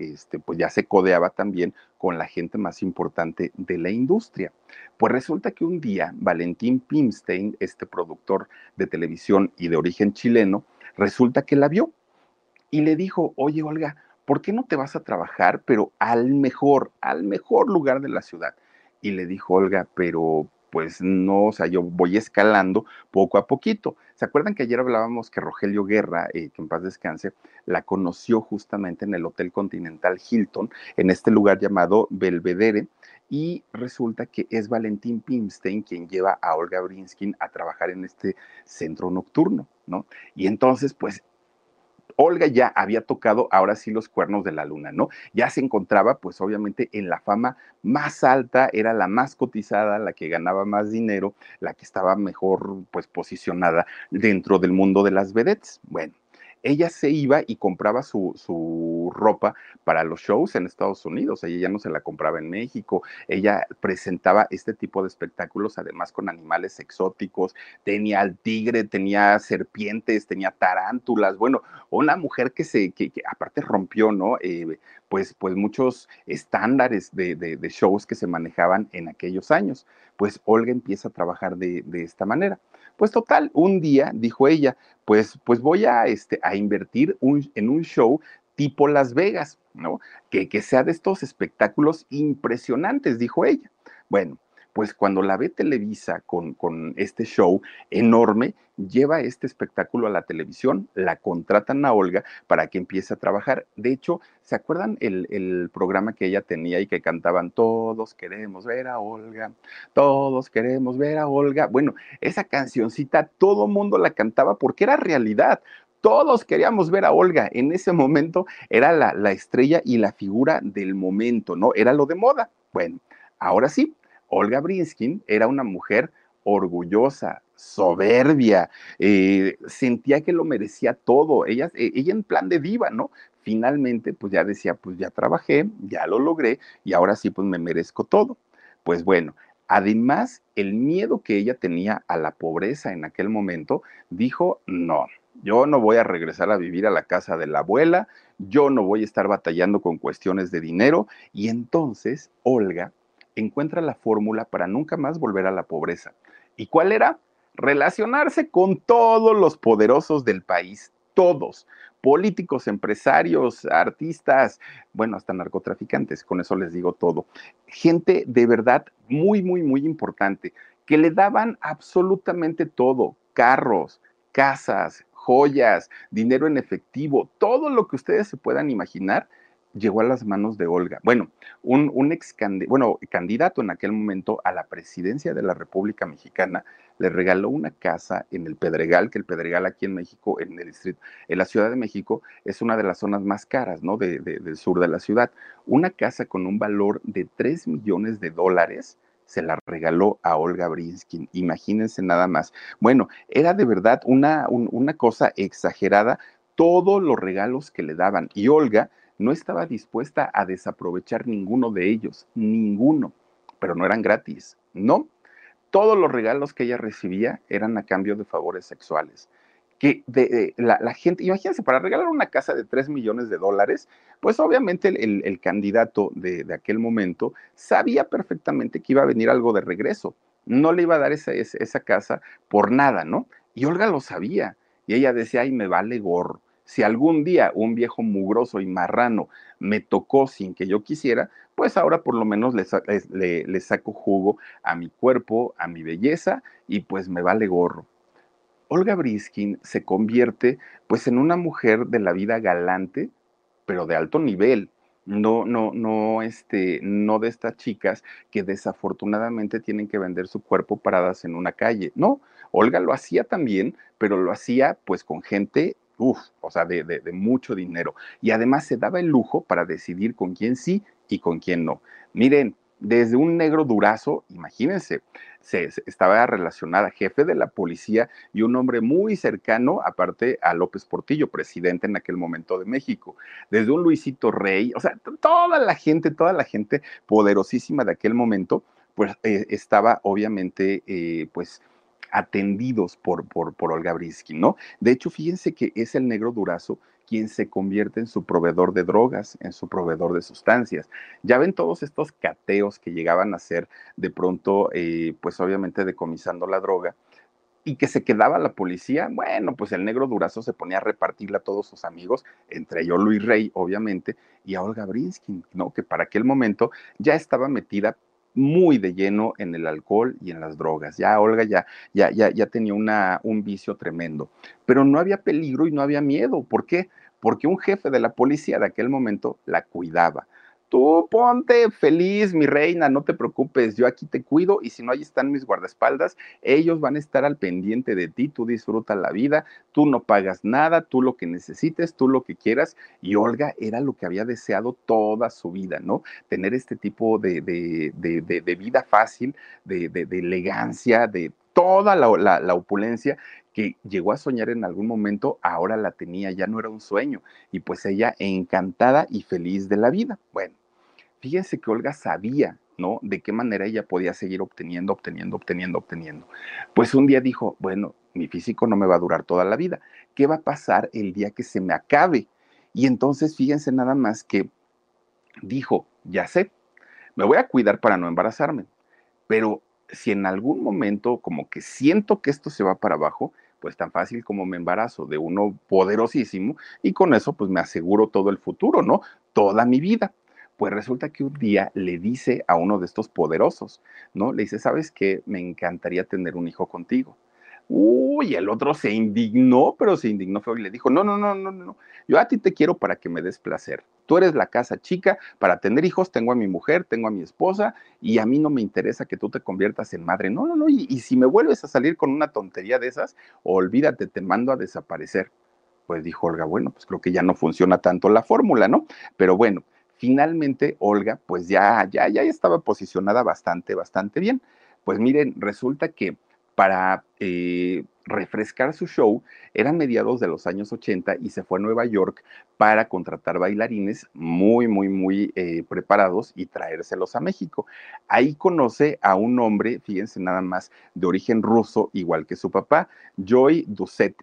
pues ya se codeaba también con la gente más importante de la industria. Pues resulta que un día Valentín Pimstein, este productor de televisión y de origen chileno, resulta que la vio y le dijo: oye, Olga, ¿por qué no te vas a trabajar, pero al mejor lugar de la ciudad? Y le dijo Olga: pero pues no, o sea, yo voy escalando poco a poquito. ¿Se acuerdan que ayer hablábamos que Rogelio Guerra, que en paz descanse, la conoció justamente en el Hotel Continental Hilton, en este lugar llamado Belvedere? Y resulta que es Valentín Pimstein quien lleva a Olga Breeskin a trabajar en este centro nocturno, ¿no? Y entonces, pues, Olga ya había tocado ahora sí los cuernos de la luna, ¿no? Ya se encontraba, pues obviamente, en la fama más alta, era la más cotizada, la que ganaba más dinero, la que estaba mejor, pues, posicionada dentro del mundo de las vedettes. Bueno, ella se iba y compraba su ropa para los shows en Estados Unidos, ella ya no se la compraba en México, ella presentaba este tipo de espectáculos además con animales exóticos, tenía al tigre, tenía serpientes, tenía tarántulas, bueno, una mujer que aparte rompió, ¿no? Pues muchos estándares de shows que se manejaban en aquellos años. Pues Olga empieza a trabajar de esta manera. Pues total, un día dijo ella: pues voy a invertir en un show tipo Las Vegas, ¿no? Que sea de estos espectáculos impresionantes, dijo ella. Bueno, pues cuando la ve Televisa con este show enorme, lleva este espectáculo a la televisión, la contratan a Olga para que empiece a trabajar. De hecho, ¿se acuerdan el programa que ella tenía y que cantaban "Todos queremos ver a Olga, todos queremos ver a Olga"? Bueno, esa cancioncita todo mundo la cantaba porque era realidad. Todos queríamos ver a Olga. En ese momento era la estrella y la figura del momento, ¿no? Era lo de moda. Bueno, ahora sí. Olga Breeskin era una mujer orgullosa, soberbia, sentía que lo merecía todo, ella en plan de diva, ¿no? Finalmente, pues ya decía: pues ya trabajé, ya lo logré y ahora sí, pues me merezco todo. Pues bueno, además el miedo que ella tenía a la pobreza en aquel momento, dijo: no, yo no voy a regresar a vivir a la casa de la abuela, yo no voy a estar batallando con cuestiones de dinero. Y entonces Olga encuentra la fórmula para nunca más volver a la pobreza. ¿Y cuál era? Relacionarse con todos los poderosos del país, todos, políticos, empresarios, artistas, bueno, hasta narcotraficantes, con eso les digo todo. Gente de verdad muy, muy, muy importante, que le daban absolutamente todo: carros, casas, joyas, dinero en efectivo, todo lo que ustedes se puedan imaginar, llegó a las manos de Olga. Bueno, un candidato en aquel momento a la presidencia de la República Mexicana le regaló una casa en el Pedregal, que el Pedregal aquí en México, en el distrito, en la Ciudad de México, es una de las zonas más caras, ¿no? Del sur de la ciudad. Una casa con un valor de $3 millones se la regaló a Olga Breeskin. Imagínense nada más. Bueno, era de verdad una cosa exagerada, todos los regalos que le daban. Y Olga no estaba dispuesta a desaprovechar ninguno de ellos, ninguno, pero no eran gratis, ¿no? Todos los regalos que ella recibía eran a cambio de favores sexuales. Que la gente, imagínense, para regalar una casa de $3 millones, pues obviamente el candidato de aquel momento sabía perfectamente que iba a venir algo de regreso. No le iba a dar esa casa por nada, ¿no? Y Olga lo sabía, y ella decía: ay, me vale gorro. Si algún día un viejo mugroso y marrano me tocó sin que yo quisiera, pues ahora por lo menos le saco jugo a mi cuerpo, a mi belleza, y pues me vale gorro. Olga Breeskin se convierte pues en una mujer de la vida galante, pero de alto nivel. No de estas chicas que desafortunadamente tienen que vender su cuerpo paradas en una calle. No, Olga lo hacía también, pero lo hacía pues con gente, de mucho dinero. Y además se daba el lujo para decidir con quién sí y con quién no. Miren, desde un Negro Durazo, imagínense, se estaba relacionada jefe de la policía y un hombre muy cercano, aparte a López Portillo, presidente en aquel momento de México. Desde un Luisito Rey, o sea, toda la gente poderosísima de aquel momento, pues estaba obviamente, atendidos por Olga Breeskin, ¿no? De hecho, fíjense que es el Negro Durazo quien se convierte en su proveedor de drogas, en su proveedor de sustancias. Ya ven todos estos cateos que llegaban a hacer de pronto, obviamente decomisando la droga, y que se quedaba la policía. Bueno, pues el Negro Durazo se ponía a repartirla a todos sus amigos, entre ellos Luis Rey, obviamente, y a Olga Breeskin, ¿no? Que para aquel momento ya estaba metida muy de lleno en el alcohol y en las drogas. Ya Olga ya tenía un vicio tremendo, pero no había peligro y no había miedo. ¿Por qué? Porque un jefe de la policía de aquel momento la cuidaba. Tú ponte feliz, mi reina, no te preocupes, yo aquí te cuido, y si no, ahí están mis guardaespaldas, ellos van a estar al pendiente de ti, tú disfruta la vida, tú no pagas nada, tú lo que necesites, tú lo que quieras. Y Olga era lo que había deseado toda su vida, ¿no? Tener este tipo de vida fácil, de elegancia, de toda la opulencia que llegó a soñar en algún momento. Ahora la tenía, ya no era un sueño, y pues ella encantada y feliz de la vida. Bueno, fíjense que Olga sabía, ¿no?, de qué manera ella podía seguir obteniendo. Pues un día dijo, bueno, mi físico no me va a durar toda la vida, ¿qué va a pasar el día que se me acabe? Y entonces fíjense nada más que dijo, ya sé, me voy a cuidar para no embarazarme, pero si en algún momento como que siento que esto se va para abajo, pues tan fácil como me embarazo de uno poderosísimo y con eso pues me aseguro todo el futuro, ¿no? Toda mi vida. Pues resulta que un día le dice a uno de estos poderosos, ¿no? Le dice, ¿sabes qué? Me encantaría tener un hijo contigo. Uy, el otro se indignó, pero se indignó feo y le dijo, no, yo a ti te quiero para que me des placer. Tú eres la casa chica, para tener hijos tengo a mi mujer, tengo a mi esposa, y a mí no me interesa que tú te conviertas en madre. No, y si me vuelves a salir con una tontería de esas, olvídate, te mando a desaparecer. Pues dijo Olga, bueno, pues creo que ya no funciona tanto la fórmula, ¿no? Pero bueno, finalmente Olga pues ya estaba posicionada bastante bien. Pues miren, resulta que para refrescar su show, eran mediados de los años 80 y se fue a Nueva York para contratar bailarines muy preparados y traérselos a México. Ahí conoce a un hombre, fíjense nada más, de origen ruso, igual que su papá, Joy Dusset.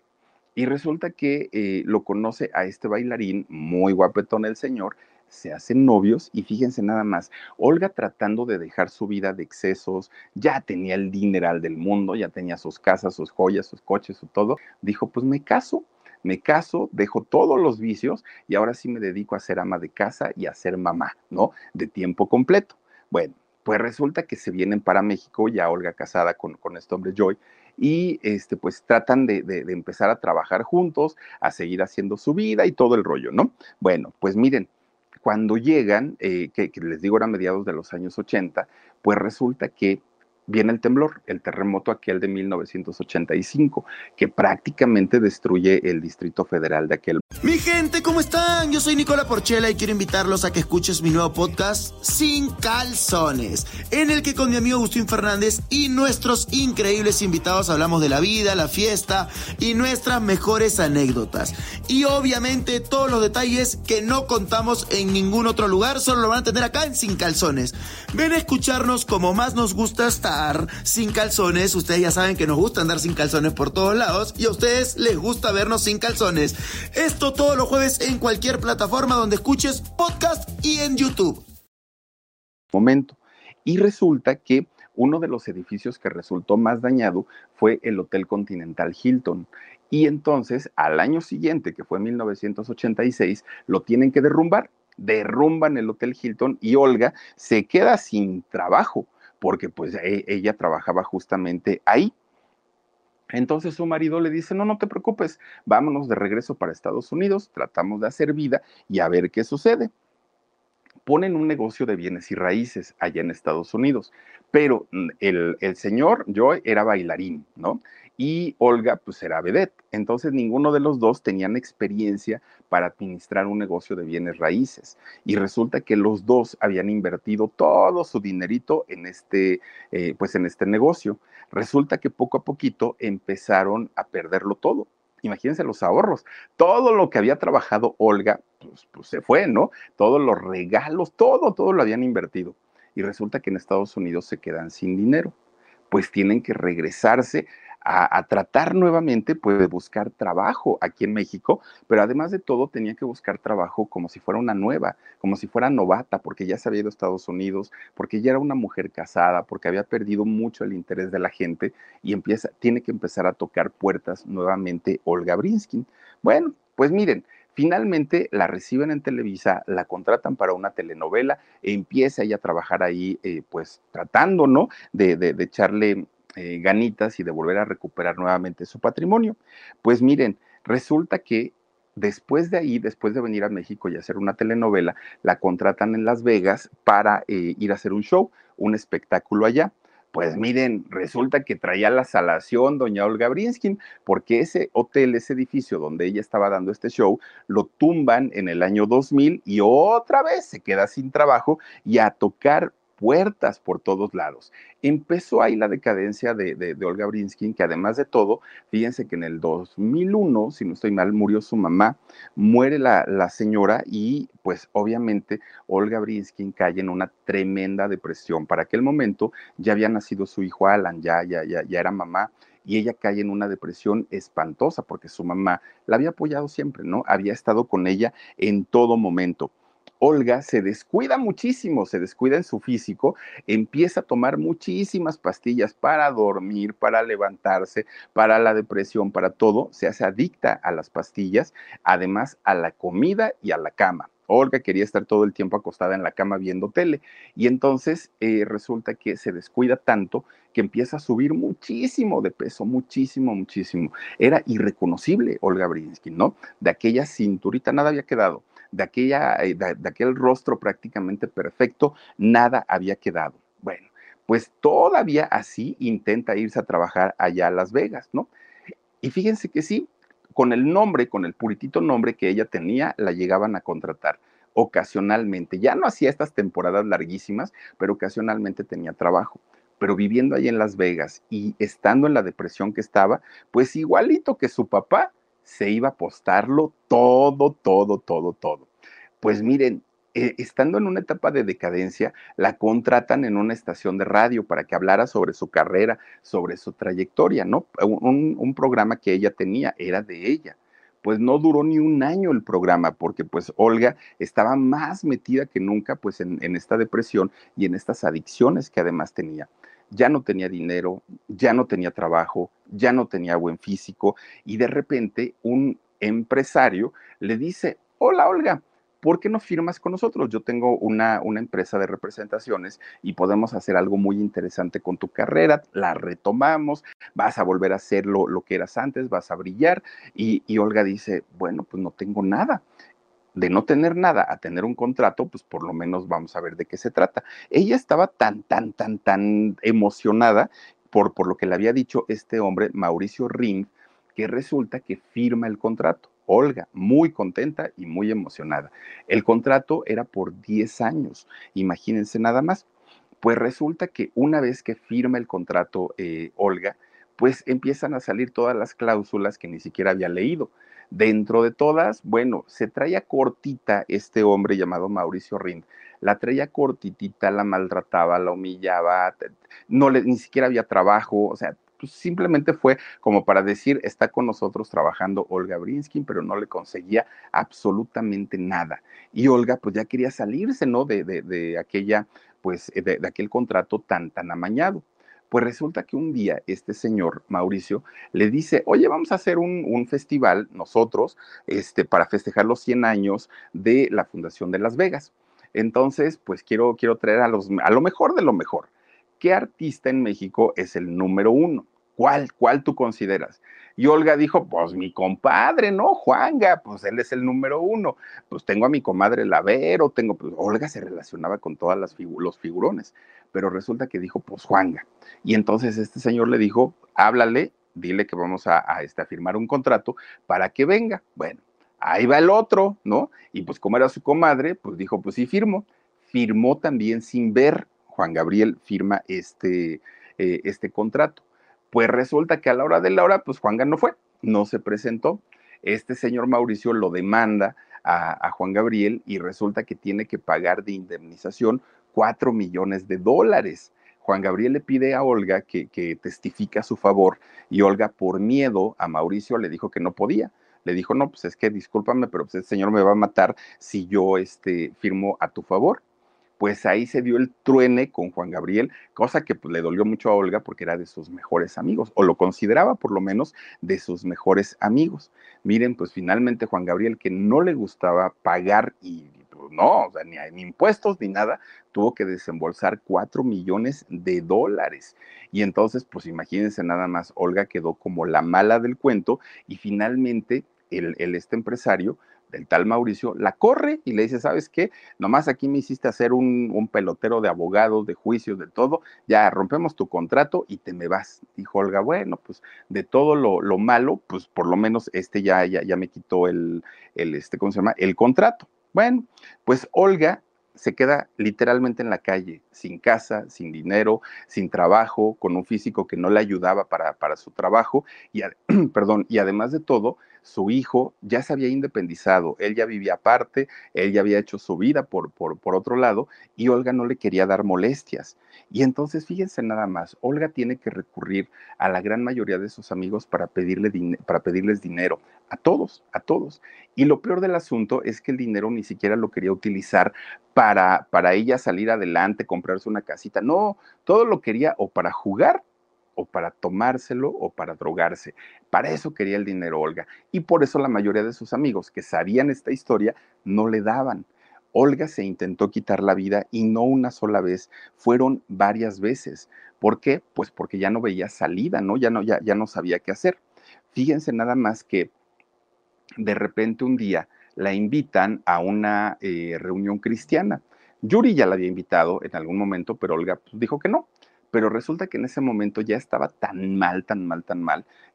Y resulta que lo conoce a este bailarín, muy guapetón el señor. Se hacen novios y fíjense nada más, Olga tratando de dejar su vida de excesos, ya tenía el dineral del mundo, ya tenía sus casas, sus joyas, sus coches, su todo. Dijo, pues me caso, dejo todos los vicios y ahora sí me dedico a ser ama de casa y a ser mamá, ¿no? De tiempo completo. Bueno, pues resulta que se vienen para México, ya Olga casada con este hombre Joy, y tratan de empezar a trabajar juntos, a seguir haciendo su vida y todo el rollo, ¿no? Bueno, pues miren, cuando llegan, que les digo era mediados de los años 80, pues resulta que viene el temblor, el terremoto aquel de 1985, que prácticamente destruye el Distrito Federal de aquel. Mi gente, ¿cómo están? Yo soy Nicolás Porcella y quiero invitarlos a que escuches mi nuevo podcast Sin Calzones, en el que con mi amigo Agustín Fernández y nuestros increíbles invitados hablamos de la vida, la fiesta y nuestras mejores anécdotas. Y obviamente todos los detalles que no contamos en ningún otro lugar, solo lo van a tener acá en Sin Calzones. Ven a escucharnos como más nos gusta estar sin calzones. Ustedes ya saben que nos gusta andar sin calzones por todos lados y a ustedes les gusta vernos sin calzones. Esto todos los jueves en cualquier plataforma donde escuches podcast y en YouTube. Momento. Y resulta que uno de los edificios que resultó más dañado fue el Hotel Continental Hilton. Y entonces, al año siguiente, que fue 1986, lo tienen que derrumbar. Derrumban el Hotel Hilton y Olga se queda sin trabajo, porque pues ella trabajaba justamente ahí. Entonces su marido le dice, no te preocupes, vámonos de regreso para Estados Unidos, tratamos de hacer vida y a ver qué sucede. Ponen un negocio de bienes y raíces allá en Estados Unidos, pero el señor Joy era bailarín, ¿no? y Olga pues era vedette. Entonces ninguno de los dos tenían experiencia para administrar un negocio de bienes raíces y resulta que los dos habían invertido todo su dinerito en este negocio. Resulta que poco a poquito empezaron a perderlo todo. Imagínense los ahorros, todo lo que había trabajado Olga, pues se fue, ¿no? Todos los regalos, todo lo habían invertido. Y resulta que en Estados Unidos se quedan sin dinero, pues tienen que regresarse a tratar nuevamente, pues, de buscar trabajo aquí en México, pero además de todo tenía que buscar trabajo como si fuera una nueva, como si fuera novata, porque ya se había ido a Estados Unidos, porque ya era una mujer casada, porque había perdido mucho el interés de la gente y tiene que empezar a tocar puertas nuevamente Olga Breeskin. Bueno, pues miren, finalmente la reciben en Televisa, la contratan para una telenovela, e empieza ella a trabajar ahí, pues tratando, ¿no?, de echarle ganitas y de volver a recuperar nuevamente su patrimonio. Pues miren, resulta que después de ahí, después de venir a México y hacer una telenovela, la contratan en Las Vegas para ir a hacer un show, un espectáculo allá. Pues miren, resulta que traía la salación doña Olga Breeskin, porque ese hotel, ese edificio donde ella estaba dando este show, lo tumban en el año 2000 y otra vez se queda sin trabajo y a tocar puertas por todos lados. Empezó ahí la decadencia de Olga Breeskin, que además de todo, fíjense que en el 2001, si no estoy mal, murió su mamá, muere la señora y pues obviamente Olga Breeskin cae en una tremenda depresión. Para aquel momento ya había nacido su hijo Alan, ya era mamá. Y ella cae en una depresión espantosa porque su mamá la había apoyado siempre, ¿no? Había estado con ella en todo momento. Olga se descuida muchísimo, se descuida en su físico, empieza a tomar muchísimas pastillas para dormir, para levantarse, para la depresión, para todo. Se hace adicta a las pastillas, además a la comida y a la cama. Olga quería estar todo el tiempo acostada en la cama viendo tele y entonces resulta que se descuida tanto que empieza a subir muchísimo de peso, muchísimo. Era irreconocible Olga Breeskin, ¿no? De aquella cinturita nada había quedado. De aquel rostro prácticamente perfecto, nada había quedado. Bueno, pues todavía así intenta irse a trabajar allá a Las Vegas, ¿no? Y fíjense que sí, con el nombre, con el puritito nombre que ella tenía, la llegaban a contratar ocasionalmente. Ya no hacía estas temporadas larguísimas, pero ocasionalmente tenía trabajo. Pero viviendo ahí en Las Vegas y estando en la depresión que estaba, pues igualito que su papá, se iba a apostarlo todo. Pues miren, estando en una etapa de decadencia, la contratan en una estación de radio para que hablara sobre su carrera, sobre su trayectoria, ¿no? Un programa que ella tenía, era de ella. Pues no duró ni un año el programa, porque pues Olga estaba más metida que nunca pues en esta depresión y en estas adicciones que además tenía. Ya no tenía dinero, ya no tenía trabajo, ya no tenía buen físico y de repente un empresario le dice, hola Olga, ¿por qué no firmas con nosotros? Yo tengo una empresa de representaciones y podemos hacer algo muy interesante con tu carrera, la retomamos, vas a volver a hacer lo que eras antes, vas a brillar y Olga dice, bueno, pues no tengo nada. De no tener nada a tener un contrato, pues por lo menos vamos a ver de qué se trata. Ella estaba tan emocionada por lo que le había dicho este hombre, Mauricio Ring, que resulta que firma el contrato. Olga, muy contenta y muy emocionada. El contrato era por 10 años, imagínense nada más. Pues resulta que una vez que firma el contrato Olga, pues empiezan a salir todas las cláusulas que ni siquiera había leído. Dentro de todas, bueno, se traía cortita este hombre llamado Mauricio Ring. La traía cortitita, la maltrataba, la humillaba, ni siquiera había trabajo, o sea, pues simplemente fue como para decir, está con nosotros trabajando Olga Breeskin, pero no le conseguía absolutamente nada. Y Olga pues ya quería salirse, ¿no?, de aquel contrato tan amañado. Pues resulta que un día este señor, Mauricio, le dice, oye, vamos a hacer un festival nosotros para festejar los 100 años de la Fundación de Las Vegas. Entonces, pues quiero traer a lo mejor de lo mejor. ¿Qué artista en México es el número uno? ¿Cuál tú consideras? Y Olga dijo, pues mi compadre, ¿no? Juanga, pues él es el número uno. Pues tengo a mi comadre Lavero, pues Olga se relacionaba con todas los figurones, pero resulta que dijo, pues Juanga. Y entonces este señor le dijo, háblale dile que vamos a firmar un contrato para que venga. Bueno, ahí va el otro, ¿no? Y pues como era su comadre, pues dijo, pues sí firmo. Firmó también sin ver, Juan Gabriel firma este contrato. Pues resulta que a la hora de la hora, pues Juan Gabriel no fue, no se presentó. Este señor Mauricio lo demanda a Juan Gabriel y resulta que tiene que pagar de indemnización $4 millones. Juan Gabriel le pide a Olga que testifique a su favor y Olga, por miedo a Mauricio, le dijo que no podía. Le dijo, no, pues es que discúlpame, pero pues este señor me va a matar si yo firmo a tu favor. Pues ahí se dio el truene con Juan Gabriel, cosa que pues, le dolió mucho a Olga porque era de sus mejores amigos, o lo consideraba por lo menos de sus mejores amigos. Miren, pues finalmente Juan Gabriel, que no le gustaba pagar y pues, no, o sea, ni impuestos ni nada, tuvo que desembolsar $4 millones. Y entonces, pues imagínense nada más, Olga quedó como la mala del cuento y finalmente este empresario, el tal Mauricio, la corre y le dice, ¿sabes qué? Nomás aquí me hiciste hacer un pelotero de abogados, de juicios, de todo, ya rompemos tu contrato y te me vas. Dijo Olga, bueno, pues de todo lo malo, pues por lo menos ya me quitó el contrato. Bueno, pues Olga se queda literalmente en la calle, sin casa, sin dinero, sin trabajo, con un físico que no le ayudaba para su trabajo, y además de todo, su hijo ya se había independizado, él ya vivía aparte, él ya había hecho su vida por otro lado, y Olga no le quería dar molestias. Y entonces, fíjense nada más, Olga tiene que recurrir a la gran mayoría de sus amigos para pedirles dinero, a todos. Y lo peor del asunto es que el dinero ni siquiera lo quería utilizar para ella salir adelante, comprarse una casita, no, todo lo quería o para jugar, o para tomárselo, o para drogarse. Para eso quería el dinero Olga, y por eso la mayoría de sus amigos que sabían esta historia no le daban. Olga se intentó quitar la vida y no una sola vez, fueron varias veces. ¿Por qué? Pues porque ya no veía salida, ¿no? Ya no sabía qué hacer. Fíjense nada más que de repente un día la invitan a una reunión cristiana. Yuri ya la había invitado en algún momento, pero Olga pues, dijo que no. Pero resulta que en ese momento ya estaba tan mal,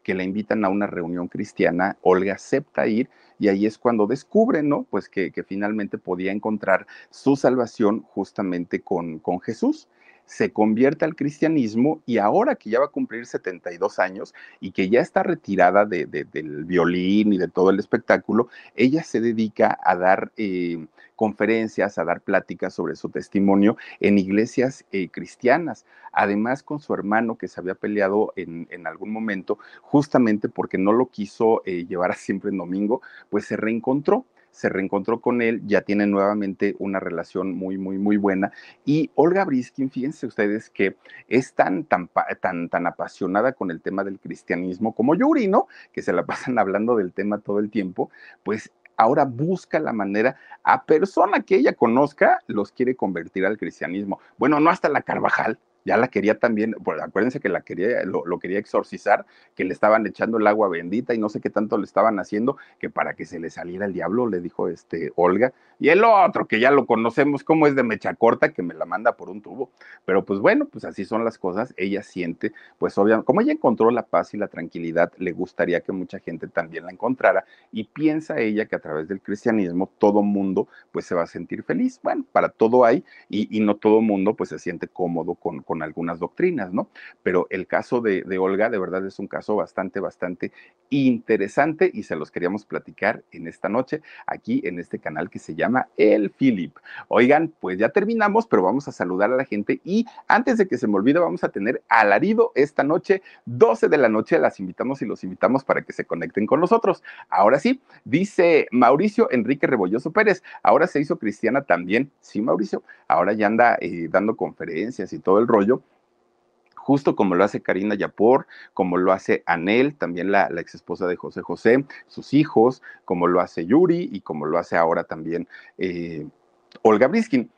que la invitan a una reunión cristiana. Olga acepta ir y ahí es cuando descubre, ¿no? Pues que finalmente podía encontrar su salvación justamente con Jesús. Se convierte al cristianismo y ahora que ya va a cumplir 72 años y que ya está retirada del violín y de todo el espectáculo, ella se dedica a dar conferencias, a dar pláticas sobre su testimonio en iglesias cristianas. Además, con su hermano que se había peleado en algún momento, justamente porque no lo quiso llevar a Siempre en Domingo, pues se reencontró con él, ya tiene nuevamente una relación muy buena. Y Olga Breeskin, fíjense ustedes que es tan apasionada con el tema del cristianismo como Yuri, ¿no? Que se la pasan hablando del tema todo el tiempo, pues ahora busca la manera, a persona que ella conozca, los quiere convertir al cristianismo. Bueno, no hasta la Carvajal, ya la quería también, pues acuérdense que lo quería exorcizar, que le estaban echando el agua bendita y no sé qué tanto le estaban haciendo, que para que se le saliera el diablo, le dijo Olga. Y el otro, que ya lo conocemos, como es de mecha corta, que me la manda por un tubo. Pero pues bueno, pues así son las cosas. Ella siente, pues obviamente, como ella encontró la paz y la tranquilidad, le gustaría que mucha gente también la encontrara. Y piensa ella que a través del cristianismo todo mundo pues se va a sentir feliz. Bueno, para todo hay, y no todo mundo pues se siente cómodo con algunas doctrinas, ¿no? Pero el caso de Olga, de verdad, es un caso bastante interesante y se los queríamos platicar en esta noche aquí en este canal que se llama El Philip. Oigan, pues ya terminamos, pero vamos a saludar a la gente y antes de que se me olvide, vamos a tener alarido esta noche, 12 de la noche, las invitamos y los invitamos para que se conecten con nosotros. Ahora sí, dice Mauricio Enrique Rebolloso Pérez, ahora se hizo cristiana también. Sí, Mauricio, ahora ya anda dando conferencias y todo el rollo, justo como lo hace Karina Yapor, como lo hace Anel, también la ex esposa de José José, sus hijos, como lo hace Yuri y como lo hace ahora también Olga Breeskin.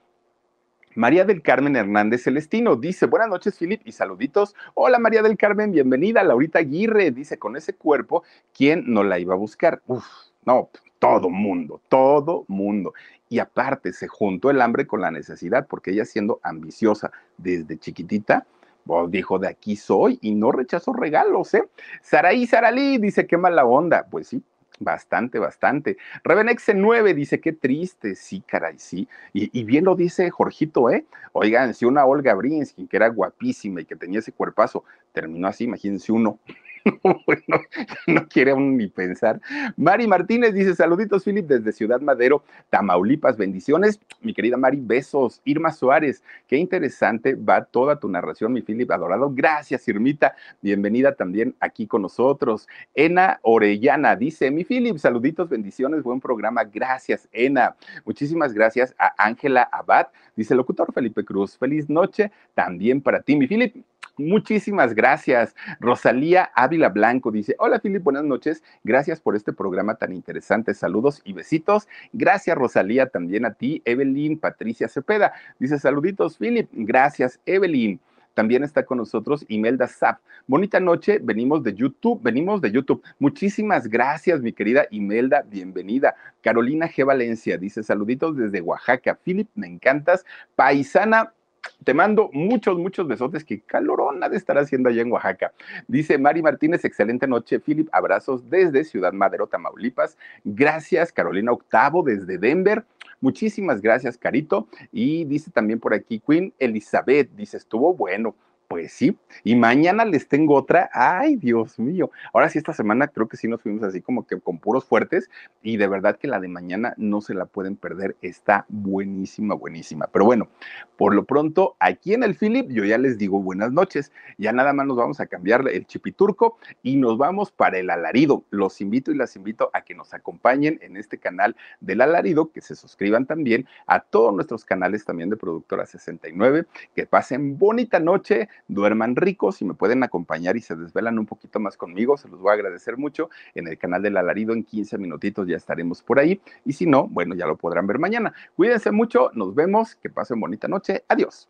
María del Carmen Hernández Celestino dice, buenas noches, Philip, y saluditos. Hola, María del Carmen, bienvenida. Laurita Aguirre dice, con ese cuerpo, ¿quién no la iba a buscar? Uf, no, todo mundo. Y aparte, se juntó el hambre con la necesidad, porque ella siendo ambiciosa desde chiquitita, Pues dijo, de aquí soy y no rechazo regalos, ¿eh? Saraí Saralí dice, qué mala onda. Pues sí, bastante, bastante. Rebenexe9 dice, qué triste. Sí, caray, sí. Y bien lo dice Jorgito, ¿eh? Oigan, si una Olga Breeskin, que era guapísima y que tenía ese cuerpazo, terminó así, imagínense uno. Bueno, no quiere aún ni pensar. Mari Martínez dice, saluditos, Philip, desde Ciudad Madero, Tamaulipas, bendiciones, mi querida Mari, besos. Irma Suárez, qué interesante va toda tu narración, mi Philip adorado, gracias, Irmita, bienvenida también aquí con nosotros. Ena Orellana dice, mi Philip, saluditos, bendiciones, buen programa, gracias, Ena. Muchísimas gracias a Ángela Abad, dice, locutor Felipe Cruz, feliz noche también para ti, mi Philip. Muchísimas gracias. Rosalía Ávila Blanco dice, hola, Philip, buenas noches. Gracias por este programa tan interesante. Saludos y besitos. Gracias, Rosalía, también a ti. Evelyn Patricia Cepeda dice, saluditos, Philip. Gracias, Evelyn. También está con nosotros Imelda Zap. Bonita noche, venimos de YouTube, Muchísimas gracias, mi querida Imelda, bienvenida. Carolina G. Valencia dice, saluditos desde Oaxaca. Philip, me encantas. Paisana, te mando muchos, muchos besotes. Qué calorona de estar haciendo allá en Oaxaca. Dice Mari Martínez, excelente noche, Philip. Abrazos desde Ciudad Madero, Tamaulipas. Gracias, Carolina Octavo, desde Denver. Muchísimas gracias, Carito. Y dice también por aquí Queen Elizabeth. Dice, estuvo bueno. Pues sí, y mañana les tengo otra. Ay, Dios mío. Ahora sí, esta semana creo que sí nos fuimos así como que con puros fuertes, y de verdad que la de mañana no se la pueden perder. Está buenísima, buenísima. Pero bueno, por lo pronto, aquí en el Philip, yo ya les digo buenas noches. Ya nada más nos vamos a cambiar el chipiturco y nos vamos para el alarido. Los invito y las invito a que nos acompañen en este canal del alarido, que se suscriban también a todos nuestros canales también de Productora 69. Que pasen bonita noche. Duerman ricos, si me pueden acompañar y se desvelan un poquito más conmigo, se los voy a agradecer mucho. En el canal del alarido en 15 minutitos ya estaremos por ahí, y si no, bueno, ya lo podrán ver mañana. Cuídense mucho, nos vemos, que pasen bonita noche, adiós.